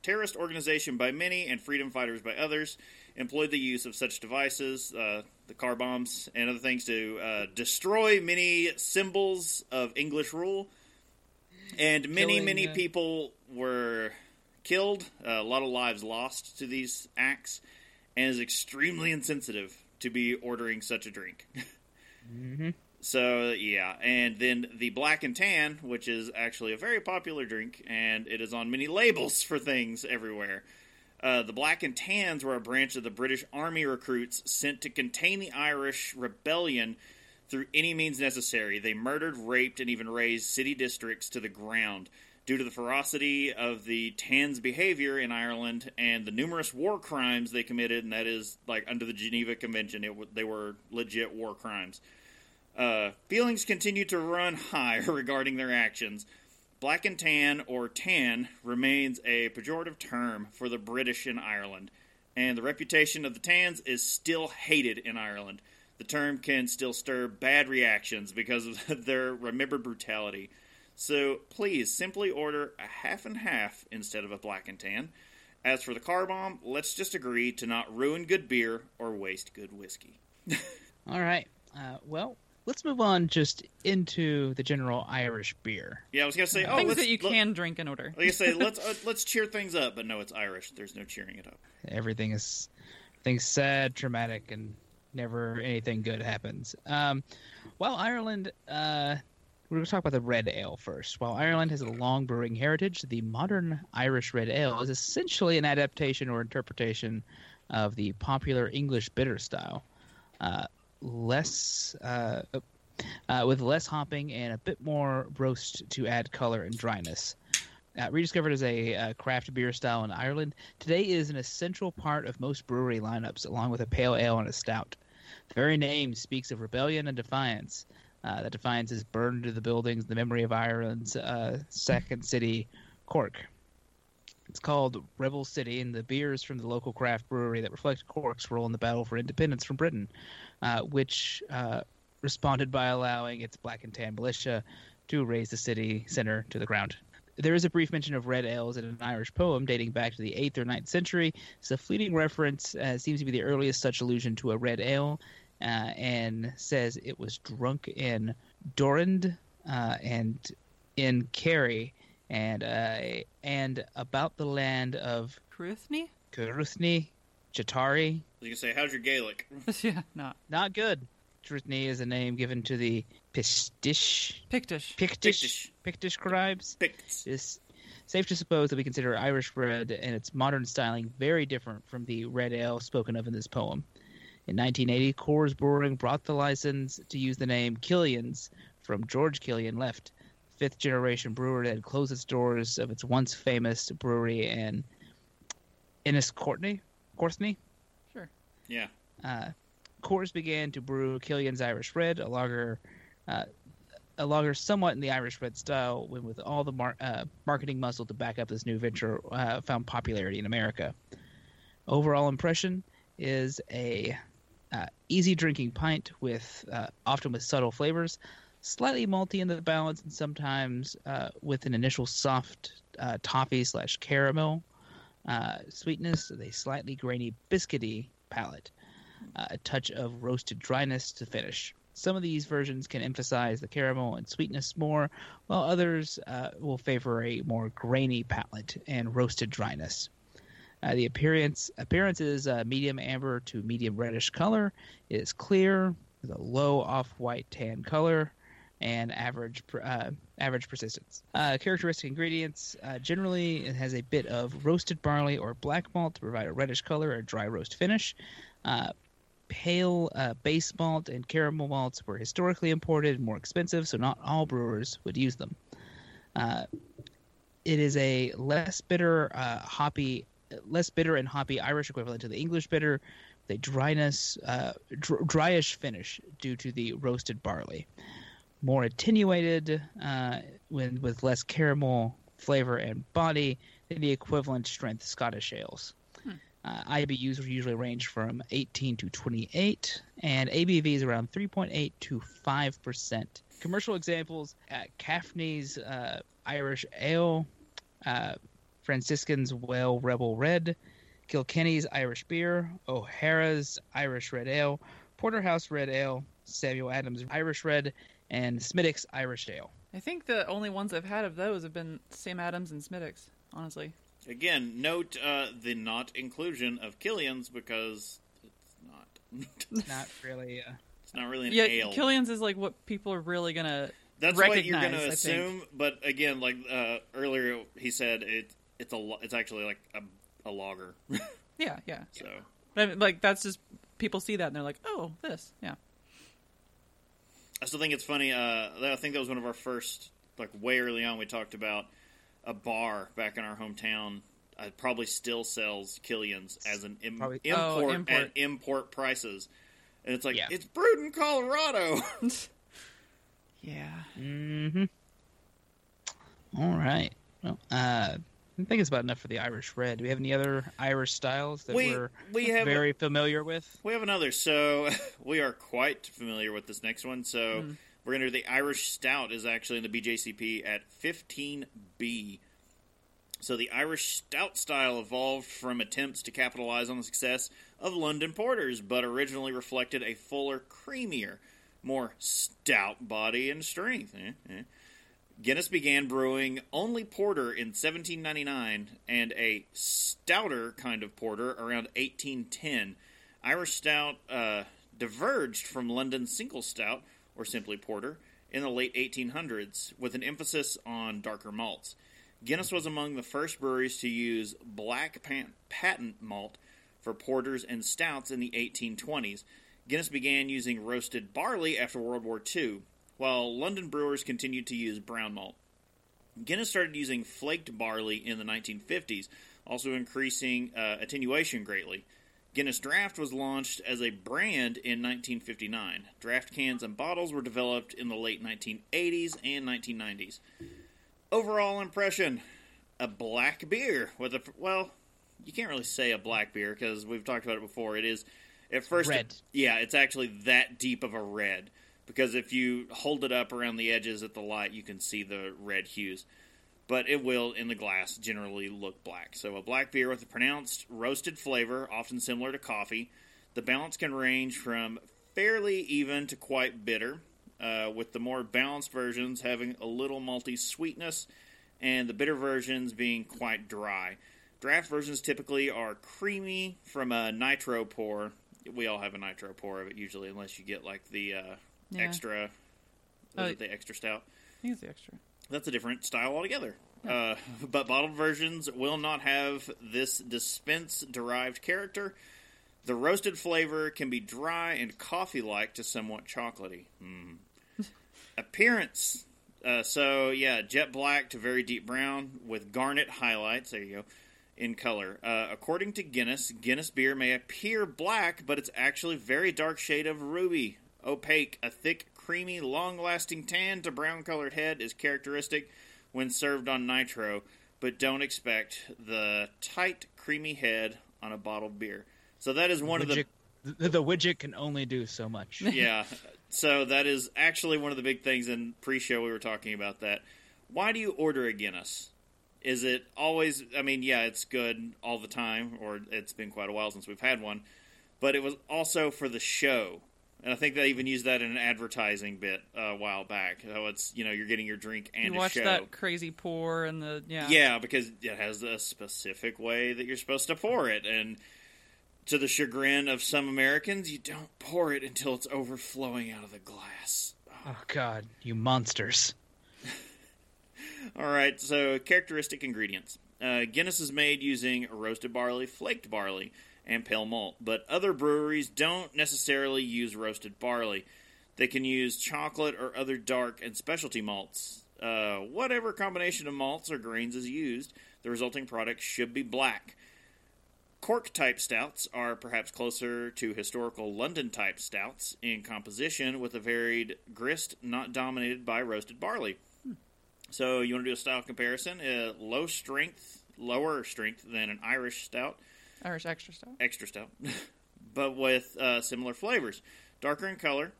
terrorist organization by many and freedom fighters by others, employed the use of such devices, the car bombs and other things, to destroy many symbols of English rule. And many people were killed, a lot of lives lost to these acts, and is extremely insensitive to be ordering such a drink. Mm-hmm. So, yeah, and then the black and tan, which is actually a very popular drink, and it is on many labels for things everywhere. The black and tans were a branch of the British Army recruits sent to contain the Irish rebellion through any means necessary. They murdered, raped, and even razed city districts to the ground. due to the ferocity of the Tans' behavior in Ireland and the numerous war crimes they committed, and that is, like, under the Geneva Convention, they were legit war crimes. Feelings continue to run high regarding their actions. Black and tan, or tan, remains a pejorative term for the British in Ireland, and the reputation of the Tans is still hated in Ireland. The term can still stir bad reactions because of their remembered brutality. So please, simply order a half and half instead of a black and tan. As for the car bomb, let's just agree to not ruin good beer or waste good whiskey. All right. Well, let's move on just into the general Irish beer. Yeah, I was going to say... Yeah. Things that you can drink in order. I was going to say, let's cheer things up, but no, it's Irish. There's no cheering it up. Everything's sad, traumatic, and never anything good happens. While Ireland... we're going to talk about the red ale first. While Ireland has a long brewing heritage, the modern Irish red ale is essentially an adaptation or interpretation of the popular English bitter style. With less hopping and a bit more roast to add color and dryness. Rediscovered as a craft beer style in Ireland, today is an essential part of most brewery lineups, along with a pale ale and a stout. The very name speaks of rebellion and defiance. That defiance is burned into the buildings, the memory of Ireland's second city, Cork. It's called Rebel City, and the beers from the local craft brewery that reflect Cork's role in the battle for independence from Britain, which responded by allowing its black and tan militia to raise the city center to the ground. There is a brief mention of red ales in an Irish poem dating back to the 8th or 9th century. It's a fleeting reference, seems to be the earliest such allusion to a red ale, and says it was drunk in Dorand and in Kerry, and about the land of Cruithne, Chatari. You can say, how's your Gaelic? Yeah, not good. Cruithne is a name given to the Pictish tribes. It's safe to suppose that we consider Irish red and its modern styling very different from the red ale spoken of in this poem. In 1980, Coors Brewing brought the license to use the name Killian's from George Killian left. Fifth-generation brewer that had closed its doors of its once-famous brewery in Enniscorthy. Corthney? Sure. Yeah. Coors began to brew Killian's Irish Red, a lager somewhat in the Irish Red style, when with all the marketing muscle to back up this new venture found popularity in America. Overall impression is a easy-drinking pint often with subtle flavors, slightly malty in the balance, and sometimes with an initial soft toffee/caramel sweetness with a slightly grainy biscuity palate, a touch of roasted dryness to finish. Some of these versions can emphasize the caramel and sweetness more, while others will favor a more grainy palate and roasted dryness. The appearance is medium amber to medium reddish color. It is clear with a low off-white tan color and average persistence. Characteristic ingredients. Generally, it has a bit of roasted barley or black malt to provide a reddish color or dry roast finish. Pale base malt and caramel malts were historically imported and more expensive, so not all brewers would use them. It is a less bitter and hoppy Irish equivalent to the English bitter, with a dryish finish due to the roasted barley. More attenuated with less caramel flavor and body than the equivalent strength Scottish ales. IBUs usually range from 18 to 28, and ABVs around 3.8 to 5%. Commercial examples at Caffney's Irish Ale, Franciscan's Well Rebel Red, Kilkenny's Irish Beer, O'Hara's Irish Red Ale, Porterhouse Red Ale, Samuel Adams Irish Red, and Smittix Irish Ale. I think the only ones I've had of those have been Sam Adams and Smittix, honestly. Again, note the not inclusion of Killian's because it's not. Not really. It's not really an ale. Killian's is like what people are really going to recognize. That's what you're going to assume, but again, like earlier he said, it's actually like a lager. yeah. So, I mean, like, that's just, people see that and they're like, oh, this, yeah. I still think it's funny. I think that was one of our first, like, way early on we talked about a bar back in our hometown probably still sells Killian's as an import at import prices. And it's like, it's brewed in Colorado. Yeah. Mm-hmm. All right. Well, I think it's about enough for the Irish Red. Do we have any other Irish styles that we're very familiar with? We have another. So we are quite familiar with this next one. So we're going to do the Irish Stout is actually in the BJCP at 15B. So the Irish Stout style evolved from attempts to capitalize on the success of London Porters, but originally reflected a fuller, creamier, more stout body and strength. Guinness began brewing only porter in 1799 and a stouter kind of porter around 1810. Irish Stout diverged from London Single Stout, or simply porter, in the late 1800s with an emphasis on darker malts. Guinness was among the first breweries to use black patent malt for porters and stouts in the 1820s. Guinness began using roasted barley after World War II, while London brewers continued to use brown malt. Guinness started using flaked barley in the 1950s, also increasing attenuation greatly. Guinness Draught was launched as a brand in 1959. Draught cans and bottles were developed in the late 1980s and 1990s. Overall impression, a black beer with a, well, you can't really say a black beer because we've talked about it before. It is, at first, red. It's actually that deep of a red because if you hold it up around the edges at the light, you can see the red hues. But it will, in the glass, generally look black. So a black beer with a pronounced roasted flavor, often similar to coffee. The balance can range from fairly even to quite bitter, with the more balanced versions having a little malty sweetness and the bitter versions being quite dry. Draft versions typically are creamy from a nitro pour. We all have a nitro pour of it usually, unless you get like the extra, the extra stout. I think it's the extra. That's a different style altogether. Yeah. But bottled versions will not have this dispense-derived character. The roasted flavor can be dry and coffee-like to somewhat chocolatey. Appearance. Jet black to very deep brown with garnet highlights, there you go, in color. According to Guinness, Guinness beer may appear black, but it's actually very dark shade of ruby. Opaque, a thick, creamy, long-lasting tan to brown-colored head is characteristic when served on nitro, but don't expect the tight, creamy head on a bottled beer. So that is one widget, of the widget can only do so much. Yeah. So that is actually one of the big things in pre-show we were talking about that. Why do you order a Guinness? Is it always, it's good all the time, or it's been quite a while since we've had one, but it was also for the show. And I think they even used that in an advertising bit a while back. So it's, you're getting your drink and you a show. You watch that crazy pour and the, yeah. Yeah, because it has a specific way that you're supposed to pour it. And to the chagrin of some Americans, you don't pour it until it's overflowing out of the glass. Oh God, you monsters. All right, so characteristic ingredients. Guinness is made using roasted barley, flaked barley, and pale malt, but other breweries don't necessarily use roasted barley. They can use chocolate or other dark and specialty malts. Whatever combination of malts or grains is used, the resulting product should be black. Cork-type stouts are perhaps closer to historical London-type stouts in composition with a varied grist not dominated by roasted barley. So you want to do a style comparison? Lower strength than an Irish stout. Irish extra stout. Extra stout. But with similar flavors. Darker in color,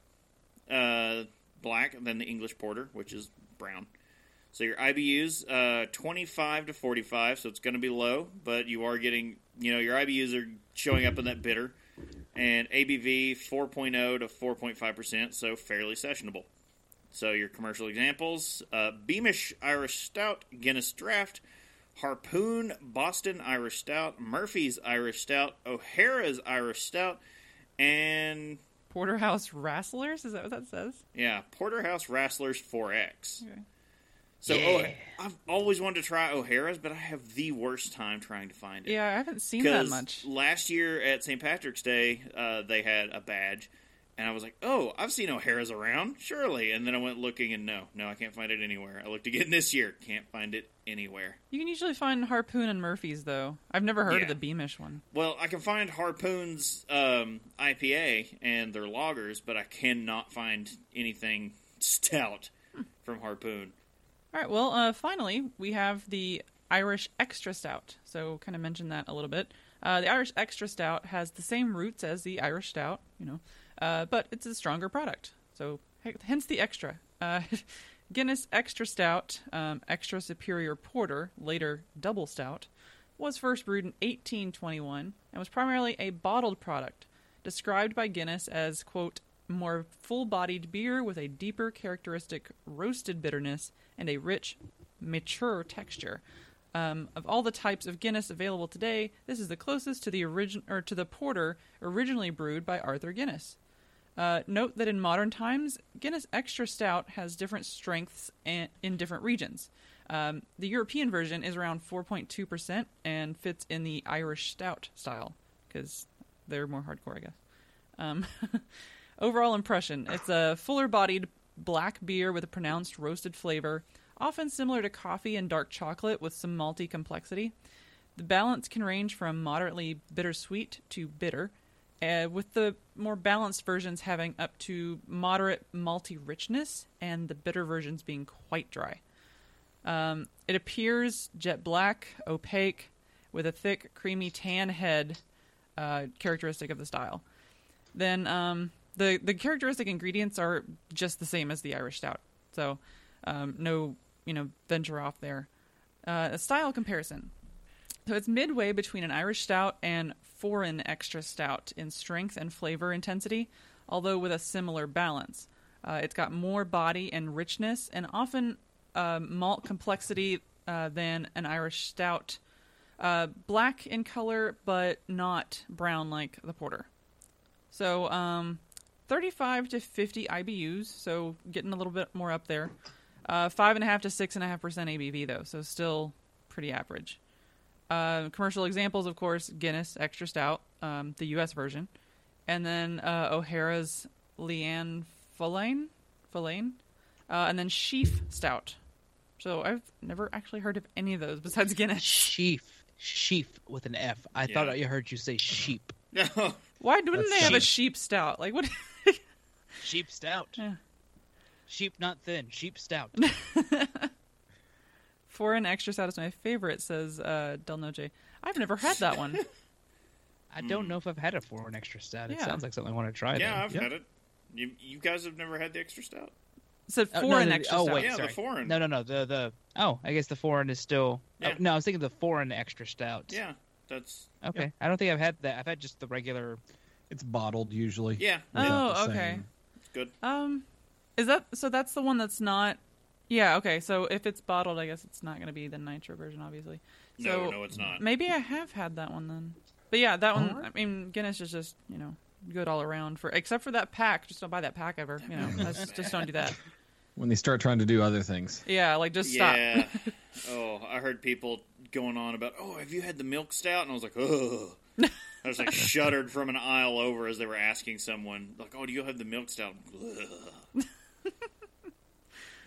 black, than the English porter, which is brown. So your IBUs, 25 to 45, so it's going to be low, but you are getting, your IBUs are showing up in that bitter. And ABV, 4.0 to 4.5%, so fairly sessionable. So your commercial examples, Beamish Irish Stout, Guinness Draught, Harpoon Boston Irish Stout, Murphy's Irish Stout, O'Hara's Irish Stout, and Porterhouse Rasslers? Is that what that says? Yeah, Porterhouse Rasslers 4X. Okay. So I've always wanted to try O'Hara's, but I have the worst time trying to find it. Yeah, I haven't seen that much. Last year at St. Patrick's Day, they had a badge, And I was like, oh, I've seen O'Hara's around, surely. And then I went looking, and no, I can't find it anywhere. I looked again this year, can't find it anywhere. You can usually find Harpoon and Murphy's, though. I've never heard of the Beamish one. Well, I can find Harpoon's IPA and their lagers, but I cannot find anything stout from Harpoon. All right, well, finally, we have the Irish Extra Stout. So kind of mention that a little bit. The Irish Extra Stout has the same roots as the Irish Stout, but it's a stronger product. So hence the extra. Guinness Extra Stout, Extra Superior Porter, later Double Stout, was first brewed in 1821 and was primarily a bottled product, described by Guinness as, quote, more full-bodied beer with a deeper characteristic roasted bitterness and a rich, mature texture. Of all the types of Guinness available today, this is the closest to the porter originally brewed by Arthur Guinness. Note that in modern times, Guinness Extra Stout has different strengths in different regions. The European version is around 4.2% and fits in the Irish Stout style because they're more hardcore, I guess. Overall impression: it's a fuller-bodied black beer with a pronounced roasted flavor, often similar to coffee and dark chocolate with some malty complexity. The balance can range from moderately bittersweet to bitter, with the more balanced versions having up to moderate malty richness and the bitter versions being quite dry. It appears jet black, opaque, with a thick, creamy tan head, characteristic of the style. Then the characteristic ingredients are just the same as the Irish Stout. So no venture off there. A style comparison. So it's midway between an Irish Stout and foreign Extra Stout in strength and flavor intensity, although with a similar balance. It's got more body and richness and often malt complexity than an Irish Stout. Black in color, but not brown like the porter. So 35 to 50 IBUs, so getting a little bit more up there. 5.5 to 6.5% ABV, though, so still pretty average. Commercial examples, of course, Guinness Extra Stout, the U.S. version, and then O'Hara's Leanne Fellaine, and then Sheaf Stout. So I've never actually heard of any of those besides Guinness. Sheaf with an F. I thought I heard you say sheep. No. Why wouldn't they have a sheep stout? Like what? Sheep stout. Yeah. Sheep not thin, sheep stout. Foreign Extra Stout is my favorite, says Del Noche. I've never had that one. I don't know if I've had a Foreign Extra Stout. It sounds like something I want to try. Yeah, then. I've had it. You guys have never had the Extra Stout? It said Foreign Extra Stout. Oh, wait, yeah, sorry. The Foreign. No. Oh, I guess the Foreign is still... Yeah. Oh, no, I was thinking the Foreign Extra Stout. Yeah, that's... Okay, yeah. I don't think I've had that. I've had just the regular... It's bottled, usually. Yeah. Oh, okay. It's good. Is that so? That's the one that's not. Yeah. Okay. So if it's bottled, I guess it's not going to be the nitro version, obviously. So no, it's not. Maybe I have had that one then. But yeah, that one. I mean, Guinness is just good all around for except for that pack. Just don't buy that pack ever. Just don't do that. When they start trying to do other things. Yeah. Like just stop. Yeah. Oh, I heard people going on about. Oh, have you had the milk stout? And I was like, oh. I was like shuddered from an aisle over as they were asking someone like, oh, do you have the milk stout?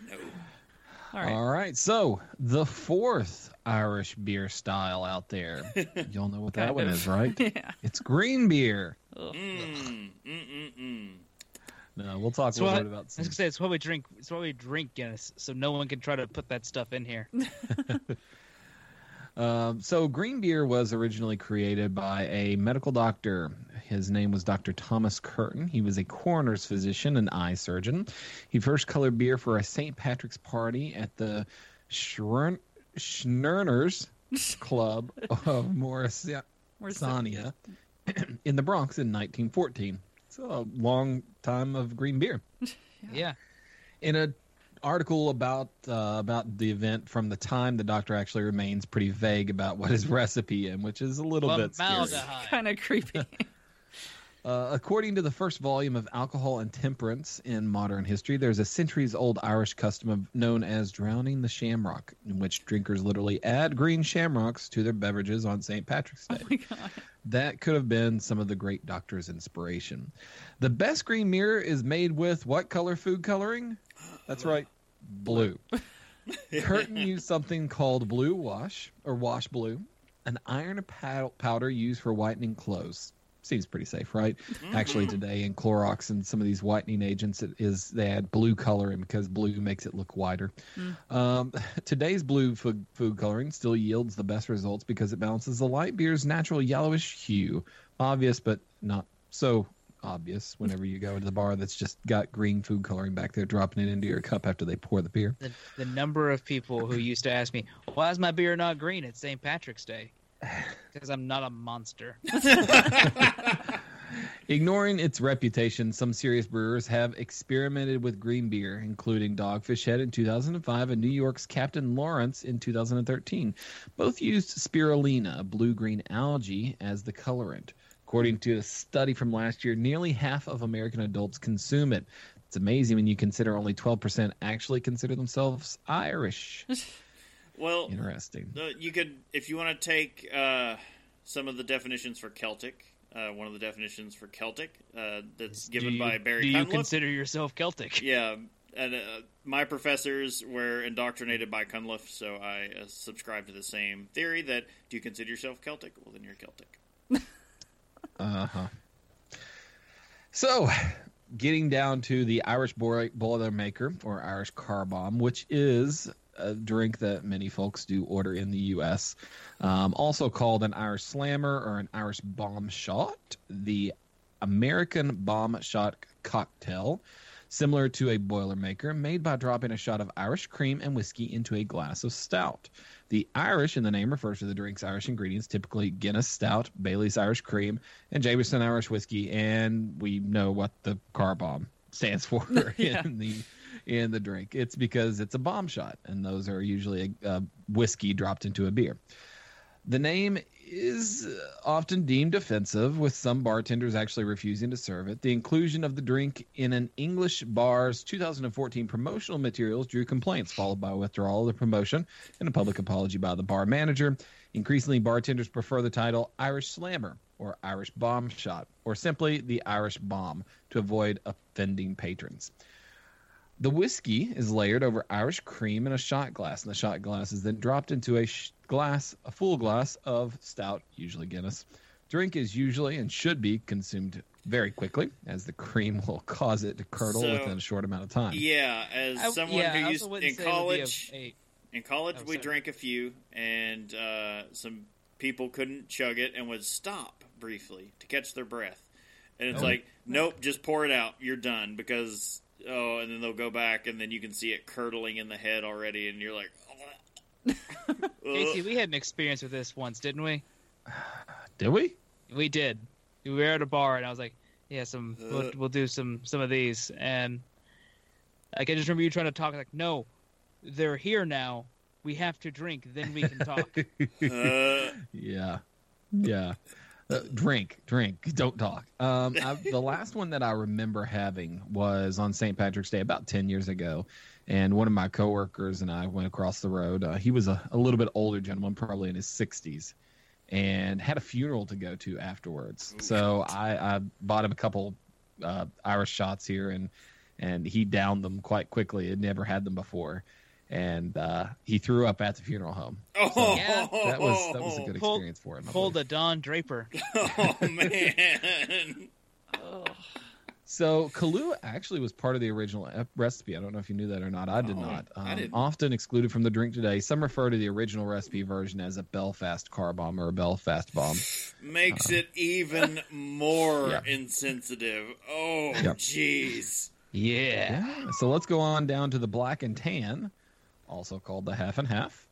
No. All right. So the fourth Irish beer style out there. Y'all know what that one is, right? Yeah. It's green beer. No, we'll talk a little bit about. I was gonna say it's what we drink. It's what we drink, Guinness. So no one can try to put that stuff in here. So green beer was originally created by a medical doctor. His name was Dr. Thomas Curtin. He was a coroner's physician and eye surgeon. He first colored beer for a St. Patrick's party at the Schnerner's Club of Morrisania in the Bronx in 1914. It's a long time of green beer. Yeah. In a article about the event from the time, the doctor actually remains pretty vague about what his recipe in, which is a little bit scary. Kind of creepy. According to the first volume of Alcohol and Temperance in Modern History, there's a centuries-old Irish custom known as drowning the shamrock, in which drinkers literally add green shamrocks to their beverages on St. Patrick's Day. Oh my God. That could have been some of the great doctor's inspiration. The best green beer is made with what color food coloring? That's right, blue. Curtin used something called blue wash, or wash blue, an iron powder used for whitening clothes. Seems pretty safe, right? Mm-hmm. Actually, today in Clorox and some of these whitening agents, they add blue coloring because blue makes it look whiter. Mm. Today's blue food coloring still yields the best results because it balances the light beer's natural yellowish hue. Obvious, but not so obvious whenever you go into the bar that's just got green food coloring back there, dropping it into your cup after they pour the beer. The number of people who used to ask me, why is my beer not green at St. Patrick's Day? Because I'm not a monster. Ignoring its reputation, some serious brewers have experimented with green beer, including Dogfish Head in 2005 and New York's Captain Lawrence in 2013. Both used spirulina, blue-green algae, as the colorant. According to a study from last year, nearly half of American adults consume it. It's amazing when you consider only 12% actually consider themselves Irish. Well, interesting. You could, if you want to take some of the definitions for Celtic, one of the definitions for Celtic that's given by Barry Cunliffe. Do you consider yourself Celtic? Yeah, and my professors were indoctrinated by Cunliffe, so I subscribe to the same theory that do you consider yourself Celtic? Well, then you're Celtic. Uh-huh. So, getting down to the Irish Boilermaker, or Irish Car Bomb, which is a drink that many folks do order in the U.S., also called an Irish Slammer or an Irish Bomb Shot. The American Bomb Shot cocktail, similar to a Boilermaker, made by dropping a shot of Irish cream and whiskey into a glass of stout. The Irish in the name refers to the drink's Irish ingredients, typically Guinness Stout, Bailey's Irish Cream, and Jameson Irish Whiskey, and we know what the car bomb stands for in the drink. It's because it's a bomb shot, and those are usually a whiskey dropped into a beer. The name is often deemed offensive, with some bartenders actually refusing to serve it. The inclusion of the drink in an English bar's 2014 promotional materials drew complaints, followed by withdrawal of the promotion and a public apology by the bar manager. Increasingly, bartenders prefer the title Irish Slammer or Irish Bomb Shot, or simply the Irish Bomb, to avoid offending patrons. The whiskey is layered over Irish cream in a shot glass, and the shot glass is then dropped into a full glass of stout, usually Guinness. Drink is usually and should be consumed very quickly, as the cream will cause it to curdle within a short amount of time. Yeah, as someone who used in college, we drank a few, and some people couldn't chug it and would stop briefly to catch their breath. And it's nope, just pour it out. You're done, because... Oh, and then they'll go back, and then you can see it curdling in the head already, and you're like... Casey, we had an experience with this once, didn't we? Did we? We did. We were at a bar, and I was like, yeah, we'll do some of these. And I just remember you trying to talk, like, no, they're here now. We have to drink, then we can talk. Yeah. Drink. Don't talk. The last one that I remember having was on St. Patrick's Day about 10 years ago. And one of my coworkers and I went across the road. He was a little bit older gentleman, probably in his 60s, and had a funeral to go to afterwards. So I bought him a couple Irish shots here, and he downed them quite quickly. Had never had them before. And he threw up at the funeral home. So that was a good experience for him. Pulled a Don Draper. Oh, man. So Kahlua actually was part of the original recipe. I don't know if you knew that or not. I did not. I didn't. Often excluded from the drink today, some refer to the original recipe version as a Belfast car bomb or a Belfast bomb. Makes it even more insensitive. Oh, jeez. Yeah. So let's go on down to the black and tan, also called the half and half.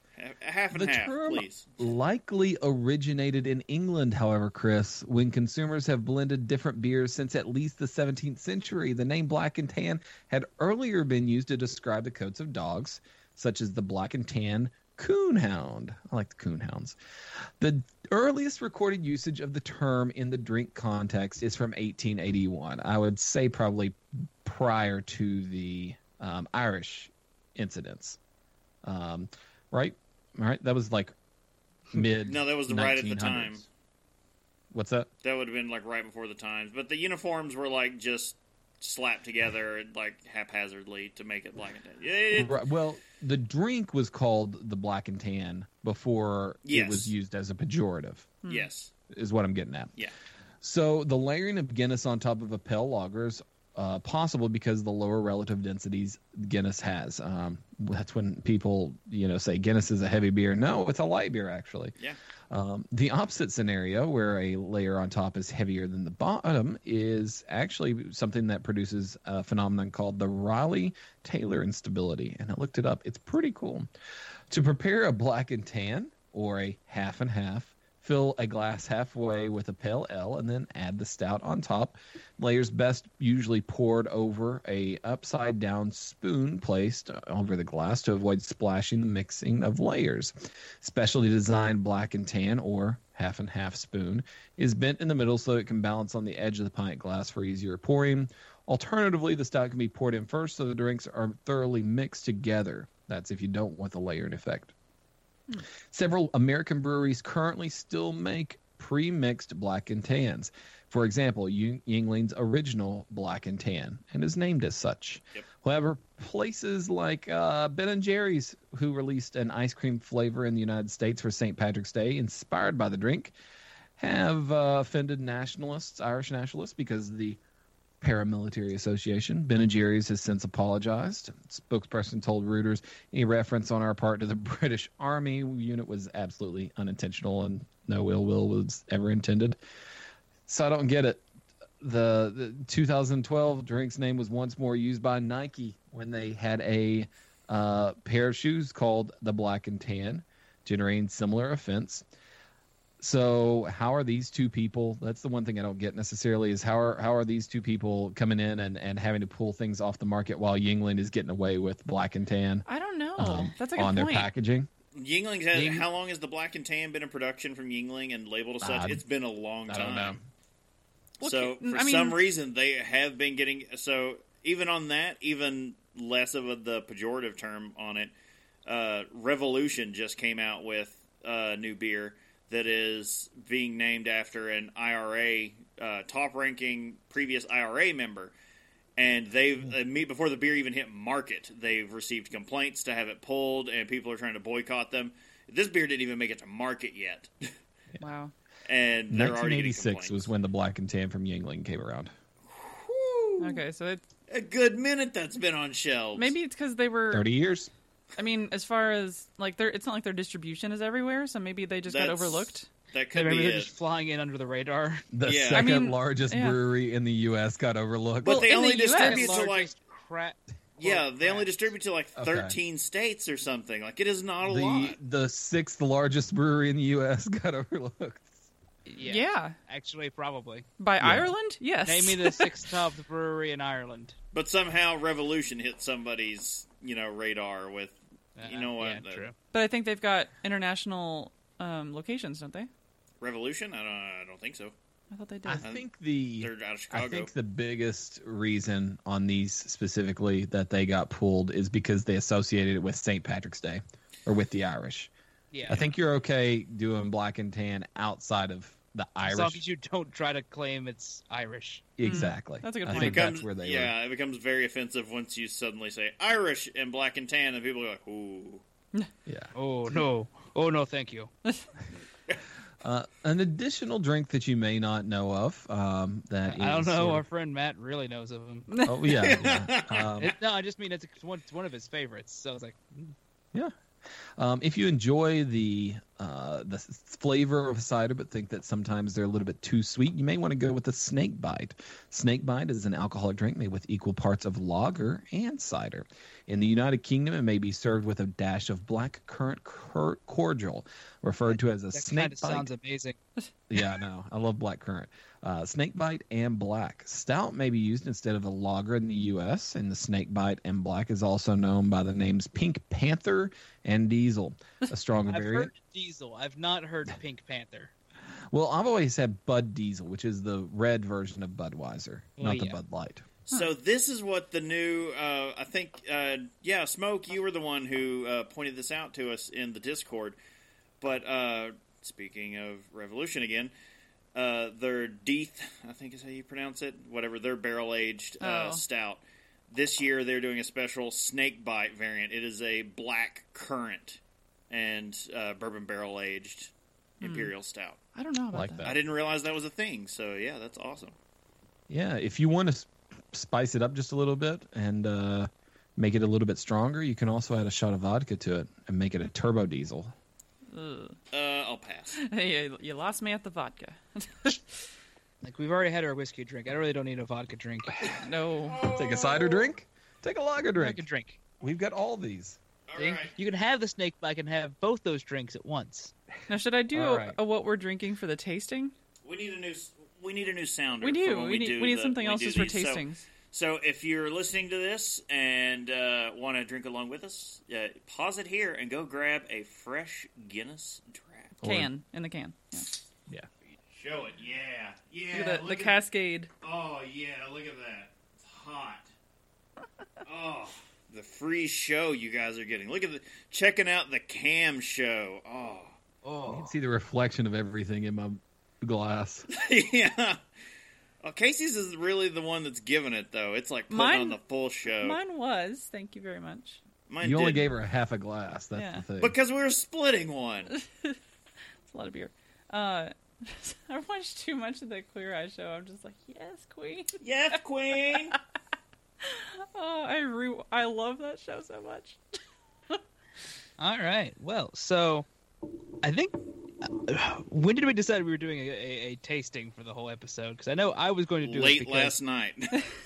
The term likely originated in England, however, Chris, when consumers have blended different beers since at least the 17th century. The name black and tan had earlier been used to describe the coats of dogs, such as the black and tan coonhound. I like the coonhounds. The earliest recorded usage of the term in the drink context is from 1881. I would say probably prior to the Irish incidents. Right? All right. That was like mid. No, that was the right at the time. What's that? That would have been like right before the times. But the uniforms were like just slapped together like haphazardly to make it black and tan. Right. Well, the drink was called the black and tan before it was used as a pejorative. Yes. Is what I'm getting at. Yeah. So the layering of Guinness on top of a pale lager is possible because of the lower relative densities Guinness has. That's when people, say Guinness is a heavy beer. No, it's a light beer, actually. Yeah. The opposite scenario, where a layer on top is heavier than the bottom, is actually something that produces a phenomenon called the Rayleigh-Taylor instability. And I looked it up. It's pretty cool. To prepare a black and tan, or a half and half, fill a glass halfway with a pale ale and then add the stout on top. Layers best usually poured over a upside-down spoon placed over the glass to avoid splashing the mixing of layers. Specially designed black and tan, or half and half spoon, is bent in the middle so it can balance on the edge of the pint glass for easier pouring. Alternatively, the stout can be poured in first so the drinks are thoroughly mixed together. That's if you don't want the layered effect. Several American breweries currently still make pre-mixed black and tans. For example, Yuengling's original black and tan, and is named as such. Yep. However, places like Ben & Jerry's, who released an ice cream flavor in the United States for St. Patrick's Day, inspired by the drink, have offended nationalists, Irish nationalists, because of the Paramilitary Association. Ben & Jerry's has since apologized. Spokesperson told Reuters, any reference on our part to the British Army unit was absolutely unintentional and no ill will was ever intended. So I don't get it. The 2012 drink's name was once more used by Nike when they had a pair of shoes called the Black and Tan, generating similar offense. So how are these two people? That's the one thing I don't get necessarily, is how are these two people coming in and having to pull things off the market while Yuengling is getting away with black and tan? I don't know. That's a good on point. Their packaging. Yuengling has how long has the black and tan been in production from Yuengling and labeled as such? It's been a long time. I don't know. Some reason they have been getting even on that, even less of the pejorative term on it. Revolution just came out with new beer that is being named after an IRA, top-ranking previous IRA member. And they've, before the beer even hit market, they've received complaints to have it pulled, and people are trying to boycott them. This beer didn't even make it to market yet. Wow. And 1986 was when the black and tan from Yuengling came around. Okay, so it's... a good minute that's been on shelves. Maybe it's because they were... 30 years. I mean, as far as, it's not like their distribution is everywhere, so maybe they just got overlooked. That could be it. They're just flying in under the radar. The second largest brewery in the U.S. got overlooked. But they only distribute to, like, 13 states or something. Like, it is not a lot. The sixth largest brewery in the U.S. got overlooked. Yeah. Actually, probably. By Ireland? Yes. Name me the sixth top brewery in Ireland. But somehow Revolution hit somebody's... radar with, true. But I think they've got international locations, don't they? Revolution? I don't think so. I thought they did. They're out of Chicago. I think the biggest reason on these specifically that they got pulled is because they associated it with St. Patrick's Day or with the Irish. Yeah. I think you're okay doing black and tan outside of the Irish. As long as you don't try to claim it's Irish. Exactly. That's a good point. That's where they were. It becomes very offensive once you suddenly say Irish and black and tan, and people are like, ooh. Yeah. Oh, no. Oh, no, thank you. An additional drink that you may not know of. I don't know. Our friend Matt really knows of him. Oh, yeah. I just mean it's one of his favorites. So I was like, yeah. If you enjoy the flavor of cider but think that sometimes they're a little bit too sweet, you may want to go with a snake bite. Snake bite is an alcoholic drink made with equal parts of lager and cider. In the United Kingdom, it may be served with a dash of black currant cordial, referred to as a snake bite. That kind of sounds amazing. Yeah, I know. I love black currant. Snakebite and black. Stout may be used instead of a lager in the U.S., and the snakebite and black is also known by the names Pink Panther and Diesel, a stronger variant. I've heard Diesel. I've not heard Pink Panther. Well, I've always had Bud Diesel, which is the red version of Budweiser, the Bud Light. So this is what the new, Smoke, you were the one who pointed this out to us in the Discord. But speaking of Revolution again, their Death, I think is how you pronounce it, whatever, their barrel-aged stout. This year they're doing a special snakebite variant. It is a black currant and bourbon barrel-aged imperial stout. I don't know about that. I didn't realize that was a thing, so yeah, that's awesome. Yeah, if you want to spice it up just a little bit and make it a little bit stronger, you can also add a shot of vodka to it and make it a turbo diesel. I'll pass. You lost me at the vodka. Like, we've already had our whiskey drink. I really don't need a vodka drink. No. Take a cider drink. Take a lager drink. Take a drink. We've got all these. All right. You can have the snake bite and have both those drinks at once. Now, should I do a what we're drinking for the tasting? We need a new sounder. We do. We need something else just for tastings. So if you're listening to this and want to drink along with us, pause it here and go grab a fresh Guinness draft. In the can. Yeah. Show it. Yeah. Yeah. Look at the cascade. Oh, yeah. Look at that. It's hot. Oh, the free show you guys are getting. Look at checking out the cam show. Oh. You can see the reflection of everything in my glass. Yeah. Well, Casey's is really the one that's giving it, though. It's like putting on the full show. Mine was. Thank you very much. Mine you only gave her a half a glass. That's the thing. Because we were splitting one. It's a lot of beer. I watched too much of the Queer Eye show. I'm just like, yes, Queen. Yes, Queen. Oh, I love that show so much. All right. Well, so I think... when did we decide we were doing a tasting for the whole episode? Because I know I was going to do it last night.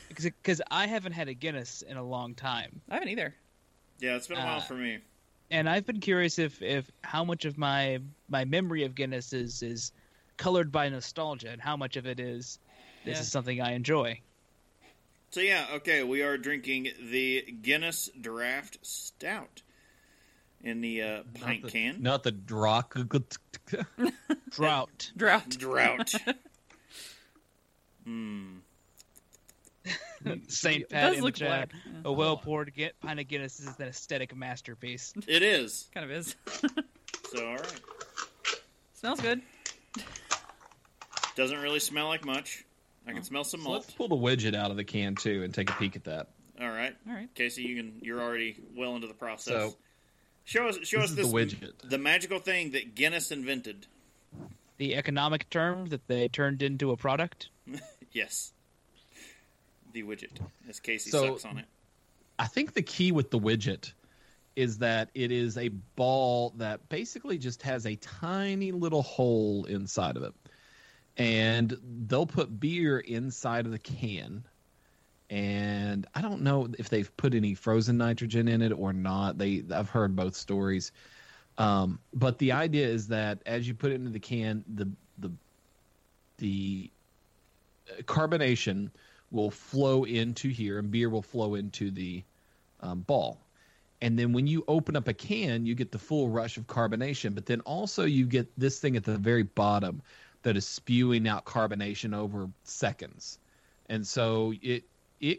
Because I haven't had a Guinness in a long time. I haven't either. Yeah, it's been a while for me. And I've been curious if how much of my memory of Guinness is colored by nostalgia, and how much of it is this is something I enjoy. So yeah, okay, we are drinking the Guinness Draft Stout. In the pint can. Not the drought. Drought. St. Pat in the chat. A well-poured pint of Guinness is an aesthetic masterpiece. It is. Kind of is. So, all right. Smells good. Doesn't really smell like much. I can smell some malt. So let's pull the widget out of the can, too, and take a peek at that. All right. Casey, you're already well into the process. So, Show us this widget. The magical thing that Guinness invented. The economic term that they turned into a product? Yes. The widget, as Casey sucks on it. I think the key with the widget is that it is a ball that basically just has a tiny little hole inside of it. And they'll put beer inside of the can. And I don't know if they've put any frozen nitrogen in it or not. I've heard both stories. But the idea is that as you put it into the can, the carbonation will flow into here, and beer will flow into the ball. And then when you open up a can, you get the full rush of carbonation. But then also you get this thing at the very bottom that is spewing out carbonation over seconds. And so it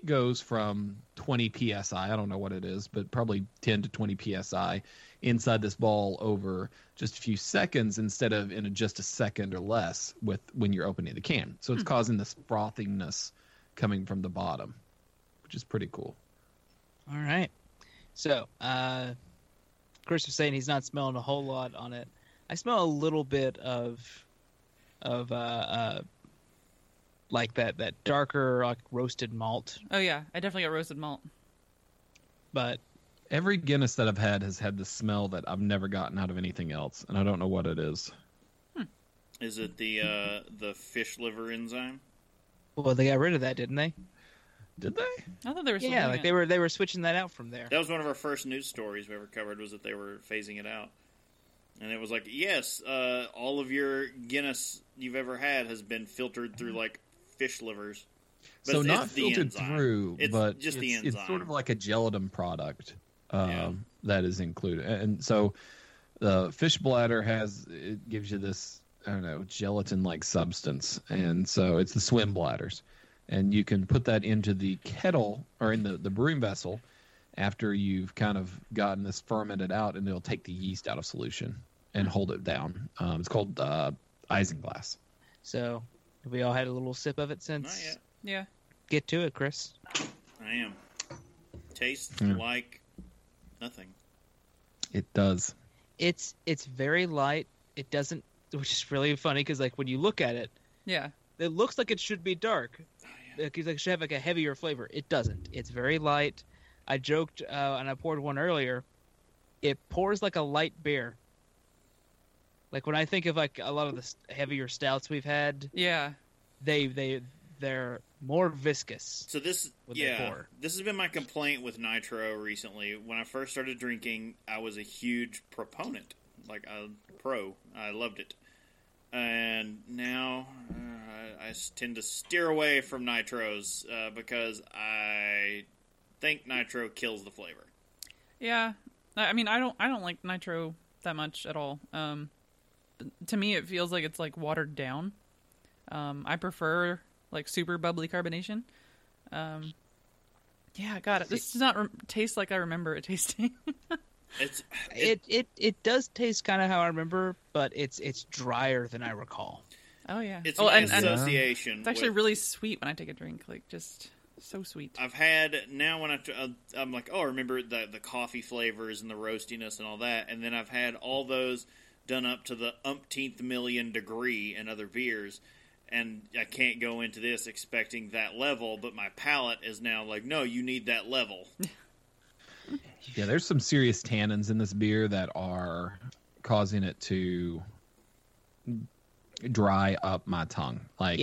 goes from 20 psi, I don't know what it is, but probably 10 to 20 psi inside this ball over just a few seconds instead of in just a second or less when you're opening the can. So it's causing this frothiness coming from the bottom, which is pretty cool. All right. So Chris was saying he's not smelling a whole lot on it. I smell a little bit of like that darker, like, roasted malt. Oh, yeah. I definitely got roasted malt. But every Guinness that I've had has had the smell that I've never gotten out of anything else, and I don't know what it is. Is it the fish liver enzyme? Well, they got rid of that, didn't they? Did they? I thought they were still doing it. They were switching that out from there. That was one of our first news stories we ever covered, was that they were phasing it out. And it was like, yes, all of your Guinness you've ever had has been filtered through, like, fish livers. But so it's not filtered through, but just the enzyme. It's sort of like a gelatin product that is included. And so the fish bladder it gives you this, I don't know, gelatin-like substance. And so it's the swim bladders. And you can put that into the kettle or in the brewing vessel after you've kind of gotten this fermented out, and it'll take the yeast out of solution and hold it down. It's called isinglass. So have we all had a little sip of it since? Not yet. Yeah. Get to it, Chris. I am. Tastes like nothing. It does. It's very light. It doesn't, which is really funny because, like, when you look at it, it looks like it should be dark. Oh, yeah. It should have, like, a heavier flavor. It doesn't. It's very light. I joked, and I poured one earlier, it pours like a light beer. Like, when I think of, like, a lot of the heavier stouts we've had, they're more viscous. So this, this has been my complaint with Nitro recently. When I first started drinking, I was a huge proponent, like a pro. I loved it. And now I tend to steer away from Nitros because I think Nitro kills the flavor. Yeah. I mean, I don't like Nitro that much at all. To me, it feels like it's, like, watered down. I prefer, like, super bubbly carbonation. God, this does not taste like I remember it tasting. It does taste kind of how I remember, but it's drier than I recall. Oh, yeah. It's association. It's actually really sweet when I take a drink, like, just so sweet. I've had, now when I'm like, oh, I remember the coffee flavors and the roastiness and all that, and then I've had all those done up to the umpteenth million degree in other beers, and I can't go into this expecting that level, but my palate is now like, no, you need that level. Yeah, there's some serious tannins in this beer that are causing it to dry up my tongue. Like,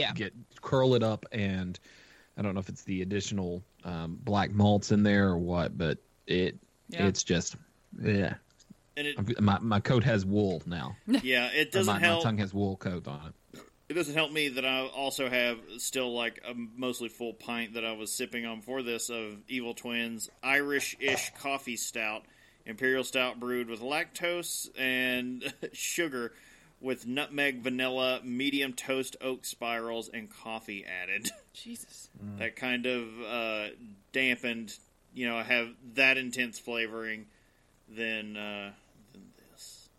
curl it up, and I don't know if it's the additional black malts in there or what, but it's just, And my coat has wool now. Yeah, it doesn't help. My tongue has wool coat on it. It doesn't help me that I also have still, like, a mostly full pint that I was sipping on for this of Evil Twins Irish-ish coffee stout, imperial stout brewed with lactose and sugar with nutmeg, vanilla, medium toast oak spirals, and coffee added. Jesus. That kind of dampened, have that intense flavoring than this.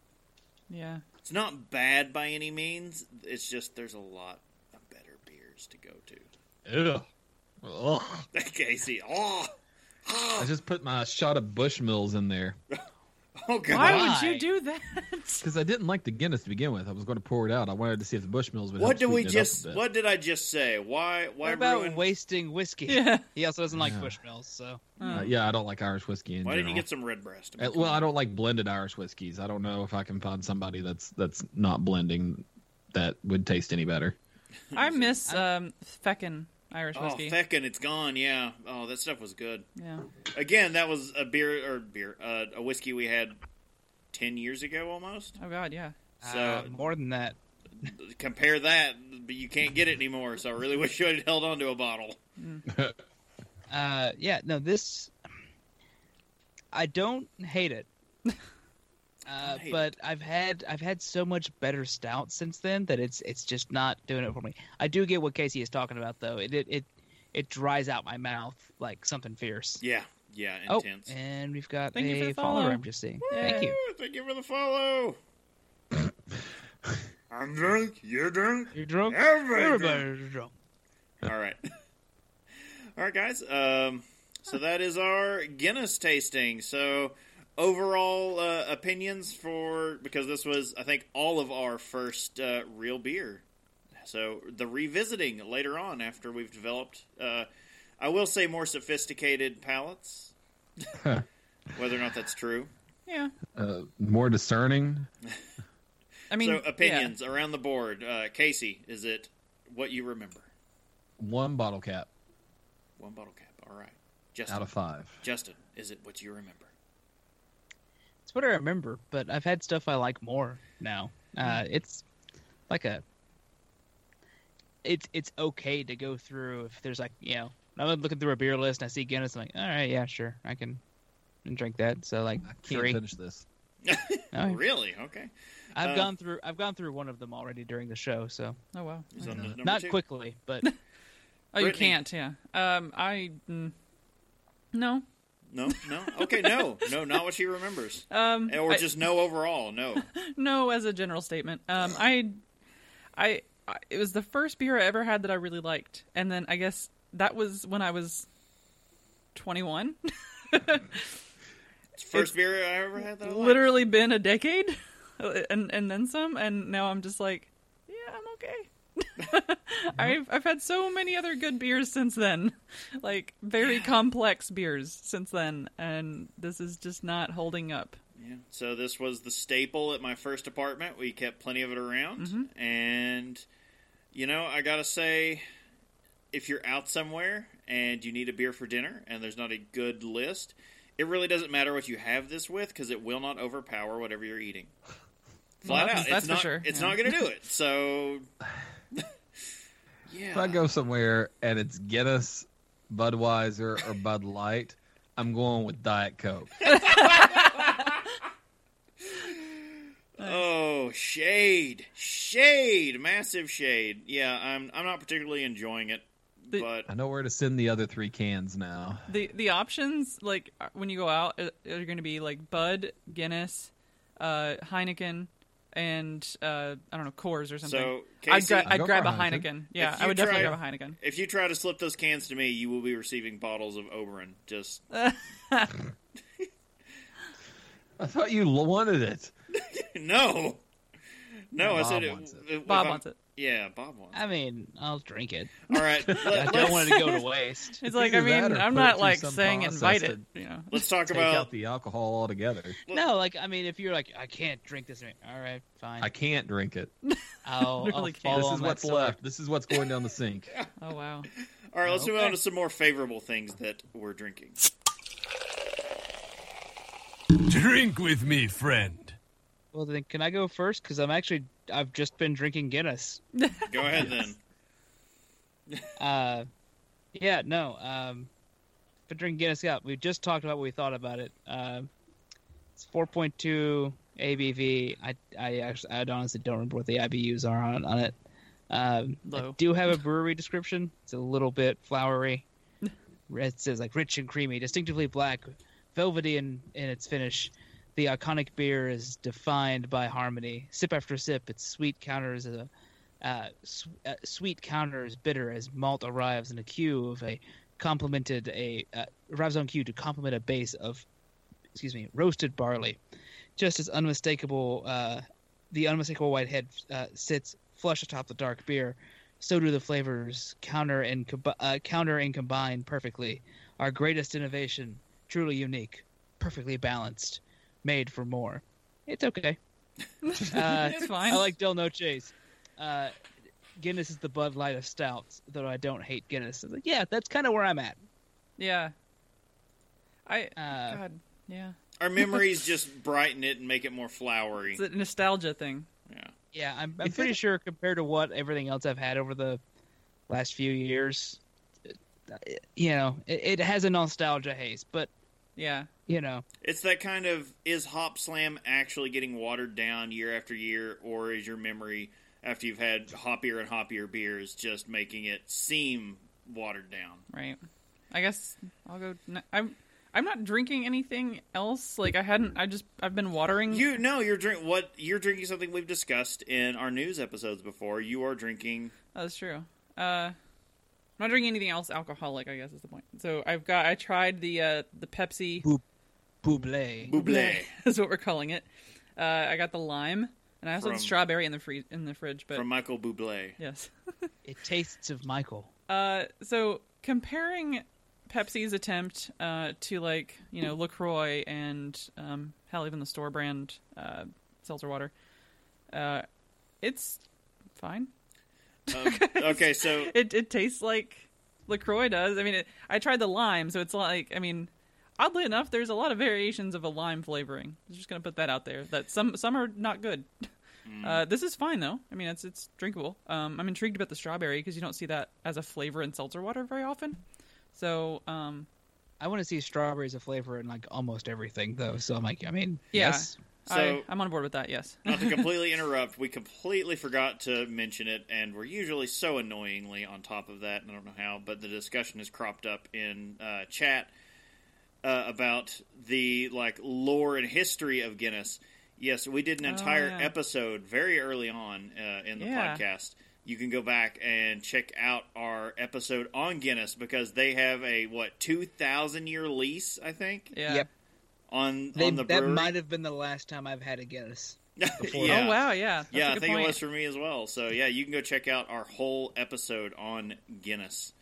Yeah. It's not bad by any means. It's just there's a lot of better beers to go to. Ugh. Ugh. Casey. Oh. I just put my shot of Bushmills in there. Oh, God. Why would you do that? Because I didn't like the Guinness to begin with. I was going to pour it out. I wanted to see if the Bushmills would. What did I just say? Why what about wasting whiskey? Yeah. He also doesn't like Bushmills. So I don't like Irish whiskey. Why didn't you get some Redbreast? Well, I don't like blended Irish whiskeys. I don't know if I can find somebody that's not blending that would taste any better. I miss Feckin' Irish whiskey. Oh, Feckin', it's gone, yeah. Oh, that stuff was good. Yeah. Again, that was a whiskey we had 10 years ago almost. Oh, God, yeah. So more than that. Compare that, but you can't get it anymore, so I really wish you had held on to a bottle. Mm. This, I don't hate it. I've had so much better stout since then that it's just not doing it for me. I do get what Casey is talking about, though. It dries out my mouth like something fierce. Yeah, intense. Oh, and we've got a follower I'm just seeing. Woo! Thank you. Thank you for the follow. I'm drunk. You're drunk. You're drunk. Everybody's drunk. All right. All right, guys. So that is our Guinness tasting. So overall opinions because this was, I think, all of our first real beer. So the revisiting later on after we've developed, I will say, more sophisticated palates, whether or not that's true. Yeah. More discerning. I mean, so opinions around the board. Casey, is it what you remember? One bottle cap. All right. Justin, out of 5. Justin, is it what you remember? It's what I remember, but I've had stuff I like more now. It's like a... It's okay to go through if there's like, you know, I'm looking through a beer list and I see Guinness, I'm like, all right, yeah, sure, I can drink that. So like, I can't finish this. Right. Really? Okay. I've gone through one of them already during the show. So oh wow, not two. Quickly, but oh, you can't. Yeah. No. No. Okay, no, not what she remembers. Or just no overall. No. No, as a general statement. It was the first beer I ever had that I really liked. And then I guess that was when I was 21. First beer I ever had that I liked. Literally been a decade and then some. And now I'm just like, yeah, I'm okay. I've had so many other good beers since then. Like very complex beers since then. And this is just not holding up. Yeah. So this was the staple at my first apartment. We kept plenty of it around. Mm-hmm. And, you know, I got to say, if you're out somewhere and you need a beer for dinner and there's not a good list, it really doesn't matter what you have this with because it will not overpower whatever you're eating. Flat out. That's for sure. It's not going to do it. So, yeah. If I go somewhere and it's Guinness, Budweiser, or Bud Light, I'm going with Diet Coke. Oh, shade, massive shade. Yeah, I'm not particularly enjoying it, but I know where to send the other three cans now. The options, like when you go out, are going to be like Bud, Guinness, Heineken, and I don't know, Coors or something. So Casey, I'd grab a Heineken. Yeah, I would definitely grab a Heineken. If you try to slip those cans to me, you will be receiving bottles of Oberon. Just. I thought you wanted it. No, I said it. Bob wants it. Yeah, Bob wants it. I mean, I'll drink it. All right. I don't want it to go to waste. It's like, I mean, I'm not like saying invite it. You know. Let's talk about... Take out the alcohol altogether. No, like, I mean, if you're like, I can't drink this. All right, fine. I can't drink it. I'll fall. This is what's left. This is what's going down the sink. Oh, wow. All right, let's move on to some more favorable things that we're drinking. Drink with me, friend. Well, then, can I go first? Because I've just been drinking Guinness. Go ahead, then. Been drinking Guinness. Yeah, we just talked about what we thought about it. It's 4.2 ABV. I honestly don't remember what the IBUs are on it. I do have a brewery description. It's a little bit flowery. It says, like, rich and creamy, distinctively black, velvety in its finish. The iconic beer is defined by harmony. Sip after sip, its sweet counter is bitter as malt arrives in a queue of arrives on queue to complement a base of, roasted barley. Just as unmistakable, the unmistakable white head sits flush atop the dark beer. So do the flavors counter and combine perfectly. Our greatest innovation, truly unique, perfectly balanced. Made for more. It's okay. It's fine. I like Del Noche's. Guinness is the Bud Light of stouts, though I don't hate Guinness. Like, yeah, that's kind of where I'm at. Yeah. God, yeah. Our memories just brighten it and make it more flowery. It's a nostalgia thing. Yeah. Yeah, I'm pretty sure compared to what everything else I've had over the last few years, you know, it has a nostalgia haze, but yeah. You know, it's that kind of, is Hop Slam actually getting watered down year after year, or is your memory after you've had hoppier and hoppier beers just making it seem watered down? Right. I guess I'll go. I'm not drinking anything else. Like I've been watering. You're drinking something we've discussed in our news episodes before. You are drinking. Oh, that's true. I'm not drinking anything else alcoholic, I guess is the point. So I tried the Pepsi. Buble is what we're calling it. I got the lime, and I also had strawberry in the fridge. But from Michael Buble, yes, it tastes of Michael. So comparing Pepsi's attempt to like LaCroix and hell, even the store brand seltzer water, it's fine. Okay, so it tastes like LaCroix does. I mean, I tried the lime, so it's like I mean. Oddly enough, there's a lot of variations of a lime flavoring. I'm just going to put that out there. That some are not good. This is fine, though. I mean, it's drinkable. I'm intrigued about the strawberry because you don't see that as a flavor in seltzer water very often. So I want to see strawberries a flavor in like almost everything, though. So I'm like, I mean, yeah, yes. So, I'm on board with that, yes. Not to completely interrupt, we completely forgot to mention it, and we're usually so annoyingly on top of that, and I don't know how, but the discussion has cropped up in chat about the like lore and history of Guinness. Yes, we did an entire episode very early on in the podcast. You can go back and check out our episode on Guinness because they have a, 2,000-year lease, I think? Yeah. Yep. On the brewery. That might have been the last time I've had a Guinness. Yeah. Oh, wow, yeah. That's I think point. It was for me as well. So, yeah, you can go check out our whole episode on Guinness,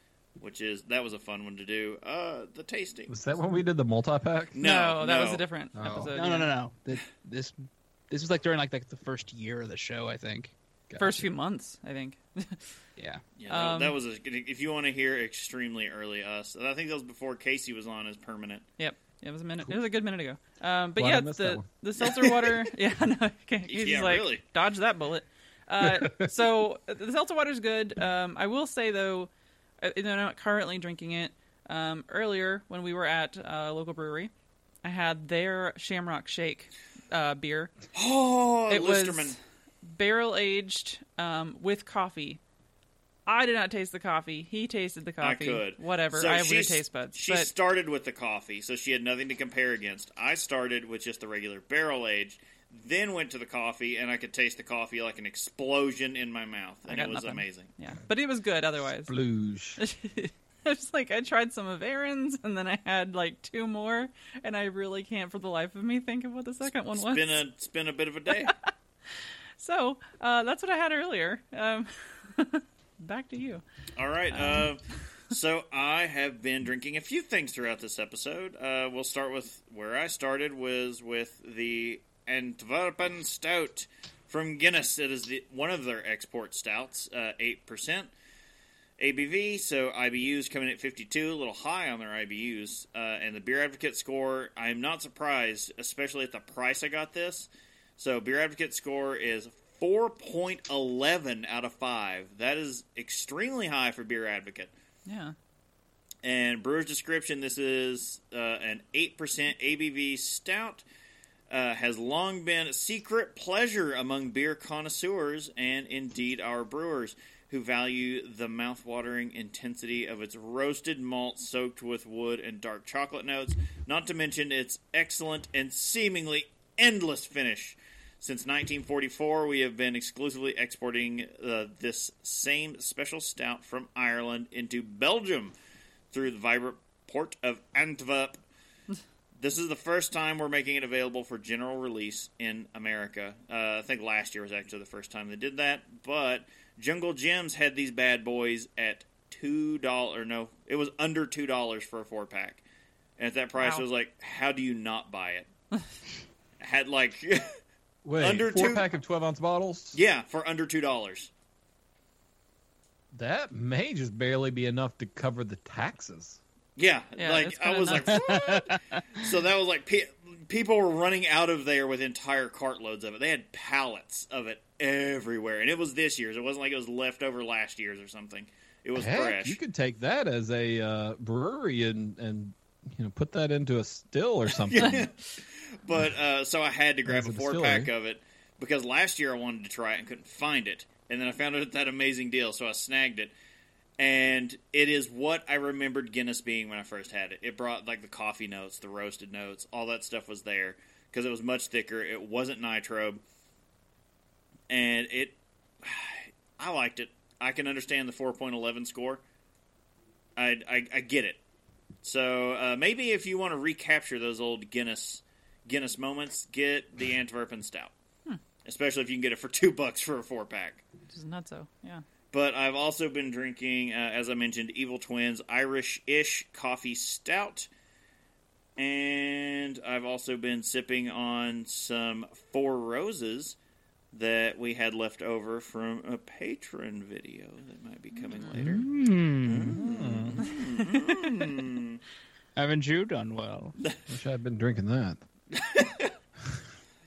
which is, that was a fun one to do. The tasting. Was that when we did the multi-pack? No, that was a different episode. No. This was like during like the first year of the show, I think. Gotcha. First few months, I think. Yeah. That was if you want to hear extremely early us. I think that was before Casey was on as permanent. Yep. It was a minute. Cool. It was a good minute ago. But well, yeah, the seltzer water. Yeah, no, okay. He's yeah, like, really. Dodge that bullet. So the seltzer water is good. I will say though, I'm not currently drinking it. Earlier when we were at a local brewery, I had their Shamrock Shake beer. Oh, it Listerman. Was barrel aged with coffee. I did not taste the coffee. He tasted the coffee. I could. Whatever. So I have weird taste buds. She started with the coffee, so she had nothing to compare against. I started with just the regular barrel-aged, then went to the coffee, and I could taste the coffee like an explosion in my mouth. And it was amazing. Yeah, but it was good otherwise. Splooge. I was like, I tried some of Aaron's, and then I had like two more, and I really can't for the life of me think of what the second one was. It's been a bit of a day. So, that's what I had earlier. Back to you. All right. So I have been drinking a few things throughout this episode. We'll start with where I started was with the Antwerpen Stout from Guinness. It is one of their export stouts, 8% ABV. So IBUs coming at 52, a little high on their IBUs. And the Beer Advocate score, I'm not surprised, especially at the price I got this. So Beer Advocate score is 4.11 out of 5. That is extremely high for Beer Advocate. Yeah. And brewer's description, this is an 8% ABV stout. Has long been a secret pleasure among beer connoisseurs and indeed our brewers who value the mouthwatering intensity of its roasted malt soaked with wood and dark chocolate notes, not to mention its excellent and seemingly endless finish. Since 1944, we have been exclusively exporting this same special stout from Ireland into Belgium through the vibrant port of Antwerp. This is the first time we're making it available for general release in America. I think last year was actually the first time they did that, but Jungle Jim's had these bad boys at $2. No, it was under $2 for a 4-pack. And at that price, wow. I was like, how do you not buy it? Had like... Wait, under 4-pack of 12-ounce bottles? Yeah, for under $2. That may just barely be enough to cover the taxes. Yeah like I was nuts. Like, what? So that was like people were running out of there with entire cartloads of it. They had pallets of it everywhere, and it was this year's. It wasn't like it was leftover last year's or something. It was fresh. You could take that as a brewery and put that into a still or something. But so I had to grab a 4-pack of it because last year I wanted to try it and couldn't find it. And then I found it at that amazing deal, so I snagged it. And it is what I remembered Guinness being when I first had it. It brought like the coffee notes, the roasted notes, all that stuff was there because it was much thicker. It wasn't nitro. And I liked it. I can understand the 4.11 score. I get it. So maybe if you want to recapture those old Guinness moments, get the Antwerpen Stout. Especially if you can get it for $2 for a 4-pack. Which is nuts, though. Yeah. But I've also been drinking, as I mentioned, Evil Twins Irish-ish Coffee Stout. And I've also been sipping on some Four Roses that we had left over from a Patreon video that might be coming later. Haven't you done well? Wish I'd been drinking that.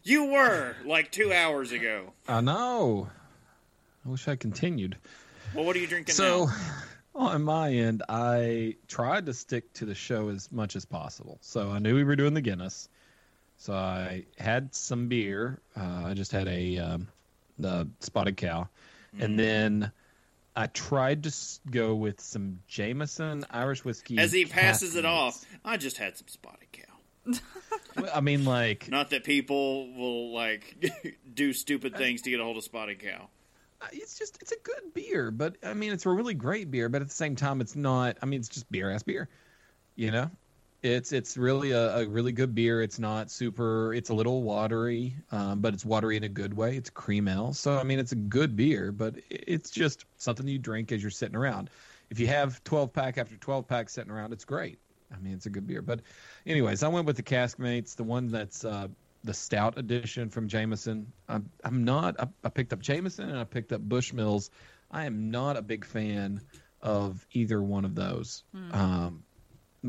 You were, like 2 hours ago. I know. I wish I continued. Well, what are you drinking now? On my end, I tried to stick to the show as much as possible. So I knew we were doing the Guinness. So I had some beer. I just had the Spotted Cow. Mm. And then I tried to go with some Jameson Irish whiskey. As he passes it off, I just had some Spotted Cow. Well, I mean, like, not that people will like do stupid things to get a hold of Spotted Cow. It's a good beer, but I mean, it's a really great beer, but at the same time, it's not. I mean, it's just beer ass beer, you know. It's really a really good beer. It's not super. It's a little watery, but it's watery in a good way. It's cream ale, so I mean, it's a good beer, but it's just something you drink as you're sitting around. If you have 12 pack after 12 pack sitting around, it's great. I mean, it's a good beer. But anyways, I went with the Caskmates, the one that's the stout edition from Jameson. I picked up Jameson and I picked up Bushmills. I am not a big fan of either one of those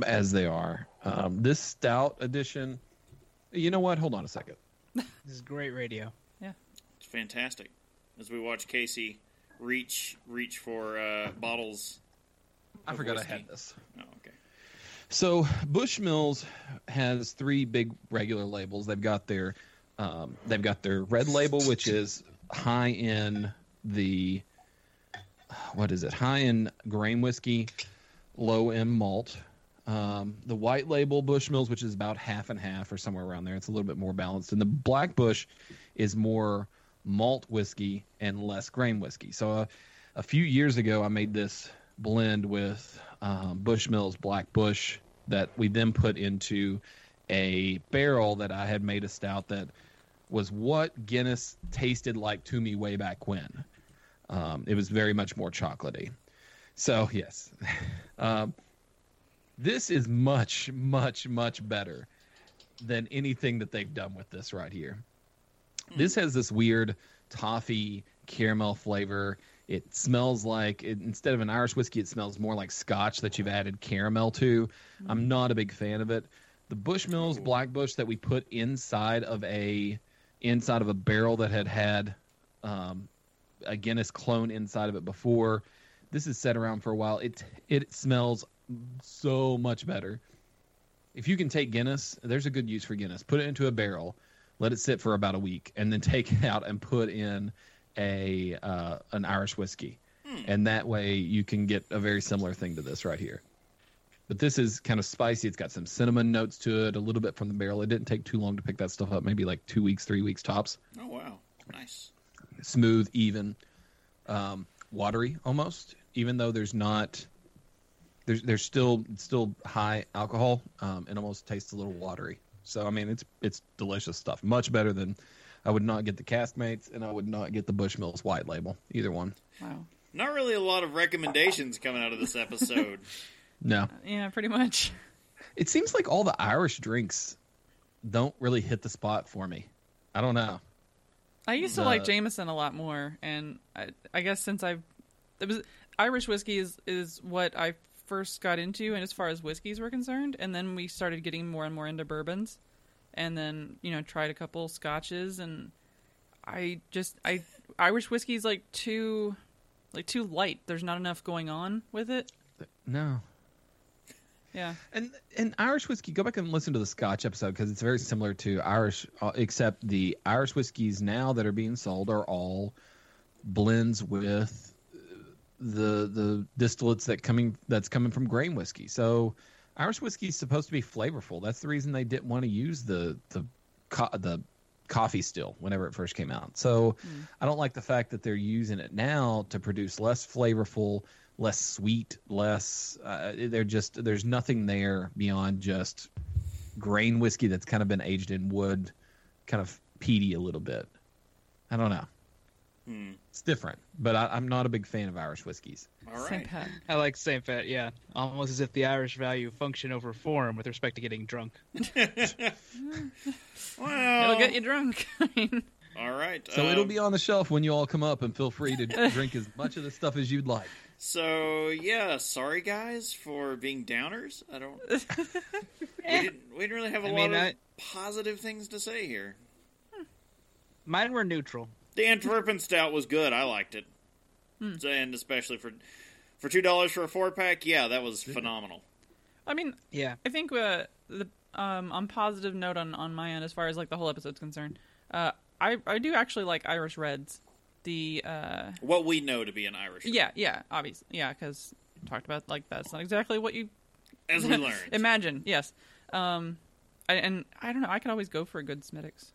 as they are. This stout edition, you know what? Hold on a second. This is great radio. Yeah. It's fantastic. As we watch Casey reach for bottles. I forgot I had this. Oh, okay. So Bushmills has three big regular labels. They've got their red label, which is high in high in grain whiskey, low in malt. The white label Bushmills, which is about half and half or somewhere around there, it's a little bit more balanced. And the Black Bush is more malt whiskey and less grain whiskey. So a few years ago, I made this blend with Bushmills Black Bush that we then put into a barrel that I had made a stout that was what Guinness tasted like to me way back when. It was very much more chocolatey. So, yes. This is much, much, much better than anything that they've done with this right here. Mm. This has this weird toffee caramel flavor. It smells like, instead of an Irish whiskey, it smells more like scotch that you've added caramel to. I'm not a big fan of it. The Bushmills Black Bush that we put inside of a barrel that had a Guinness clone inside of it before. This is set around for a while. It smells so much better. If you can take Guinness, there's a good use for Guinness. Put it into a barrel, let it sit for about a week, and then take it out and put in an Irish whiskey. And that way you can get a very similar thing to this right here. But this is kind of spicy. It's got some cinnamon notes to it, a little bit from the barrel. It didn't take too long to pick that stuff up, maybe like 2 weeks, 3 weeks tops. Oh, wow. Nice. Smooth, even, watery almost, even though there's still high alcohol, and almost tastes a little watery. So, I mean, it's delicious stuff. Much better than I would not get the Caskmates, and I would not get the Bushmills White Label, either one. Wow. Not really a lot of recommendations coming out of this episode. No. Yeah, pretty much. It seems like all the Irish drinks don't really hit the spot for me. I don't know. I used to like Jameson a lot more, and I guess since Irish whiskey is what I first got into, and as far as whiskeys were concerned, and then we started getting more and more into bourbons. And then, you know, tried a couple scotches, and I Irish whiskey's like too light. There's not enough going on with it. No. Yeah. And Irish whiskey, go back and listen to the Scotch episode because it's very similar to Irish, except the Irish whiskeys now that are being sold are all blends with the distillates that's coming from grain whiskey. So Irish whiskey is supposed to be flavorful. That's the reason they didn't want to use the coffee still whenever it first came out. So I don't like the fact that they're using it now to produce less flavorful, less sweet, less. There's nothing there beyond just grain whiskey that's kind of been aged in wood, kind of peaty a little bit. I don't know. It's different, but I'm not a big fan of Irish whiskeys. All right. I like St. Pat, yeah. Almost as if the Irish value function over form with respect to getting drunk. Well, it'll get you drunk. All right. So it'll be on the shelf when you all come up, and feel free to drink as much of the stuff as you'd like. So, yeah, sorry guys for being downers. I don't... we didn't really have a lot of positive things to say here. Mine were neutral. The Antwerpen Stout was good. I liked it. And especially for $2 for a 4-pack, yeah, that was phenomenal. I mean, yeah, I think on positive note on my end, as far as like the whole episode's concerned, I do actually like Irish Reds. The what we know to be an Irish Red. Yeah, obviously, yeah, because we talked about like that's not exactly what you as we learned. Imagine, yes. And I don't know. I could always go for a good Smittix.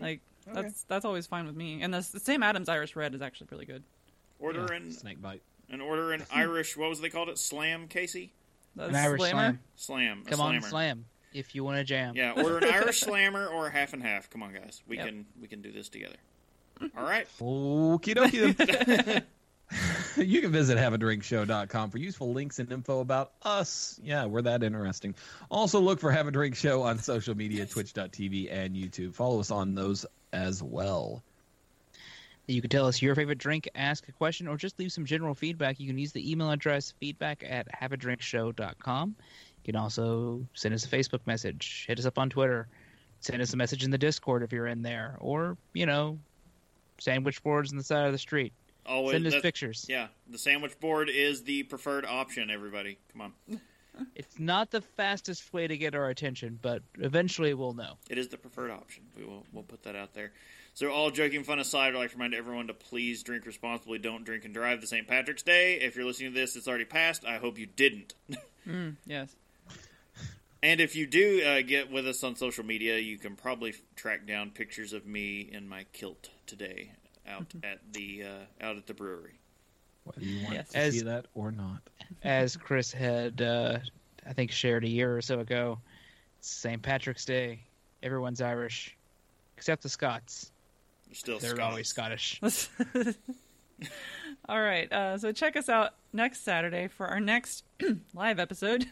Like okay. That's always fine with me. And the Sam Adams Irish Red is actually really good. Order an Irish. What was they called it? Slam, Casey. An Irish slammer. Slam. Come on, slam. If you want to jam. Yeah. Order an Irish slammer or a half and half. Come on, guys. We can do this together. All right. Okie dokie. You can visit haveadrinkshow.com for useful links and info about us. Yeah, we're that interesting. Also, look for Have a Drink Show on social media, twitch.tv and YouTube. Follow us on those as well. You can tell us your favorite drink, ask a question, or just leave some general feedback. You can use the email address feedback@haveadrinkshow.com. You can also send us a Facebook message. Hit us up on Twitter. Send us a message in the Discord if you're in there. Or, sandwich boards on the side of the street. Always, send us pictures. Yeah, the sandwich board is the preferred option, everybody. Come on. It's not the fastest way to get our attention, but eventually we'll know. It is the preferred option. We'll put that out there. So all joking fun aside, I'd like to remind everyone to please drink responsibly. Don't drink and drive. The St. Patrick's Day. If you're listening to this, it's already passed. I hope you didn't. Yes. And if you do get with us on social media, you can probably track down pictures of me in my kilt today out at the brewery. Whether you want to see that or not. As Chris had, I think, shared a year or so ago, it's St. Patrick's Day. Everyone's Irish, except the Scots. They're always Scottish. All right, so check us out next Saturday for our next live episode.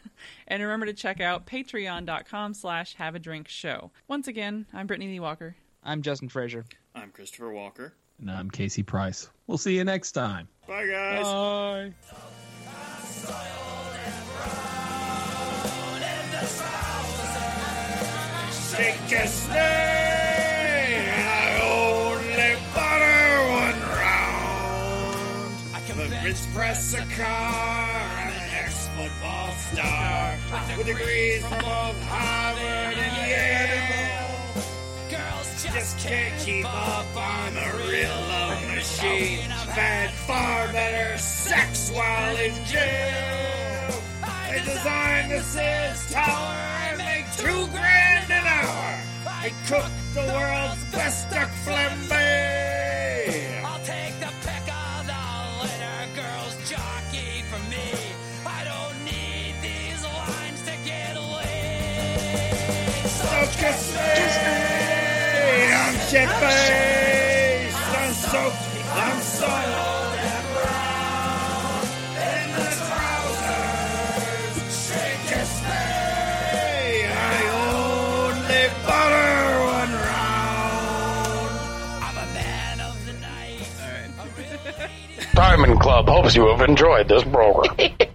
And remember to check out patreon.com/haveadrinkshow. Once again, I'm Brittany Lee Walker. I'm Justin Fraser. I'm Christopher Walker. And I'm Casey Price. We'll see you next time. Bye, guys. Bye. Take a snake. Press a car, I'm an ex-football star with degrees from both Harvard and Yale. Girls just can't keep up on the real love machine. I've had far better sex while in jail. They designed the Sears Tower and make $2,000 an hour. I cook the world's best duck flambé. I'll take the pick up. Jockey for me. I don't need these lines to get laid. So kiss me. I'm shit-faced. I'm soaked. I'm soiled and brown. In the trousers. Shake kiss me. I only butter one round. I'm a man of the night. All right. Diamond Club hopes you have enjoyed this program.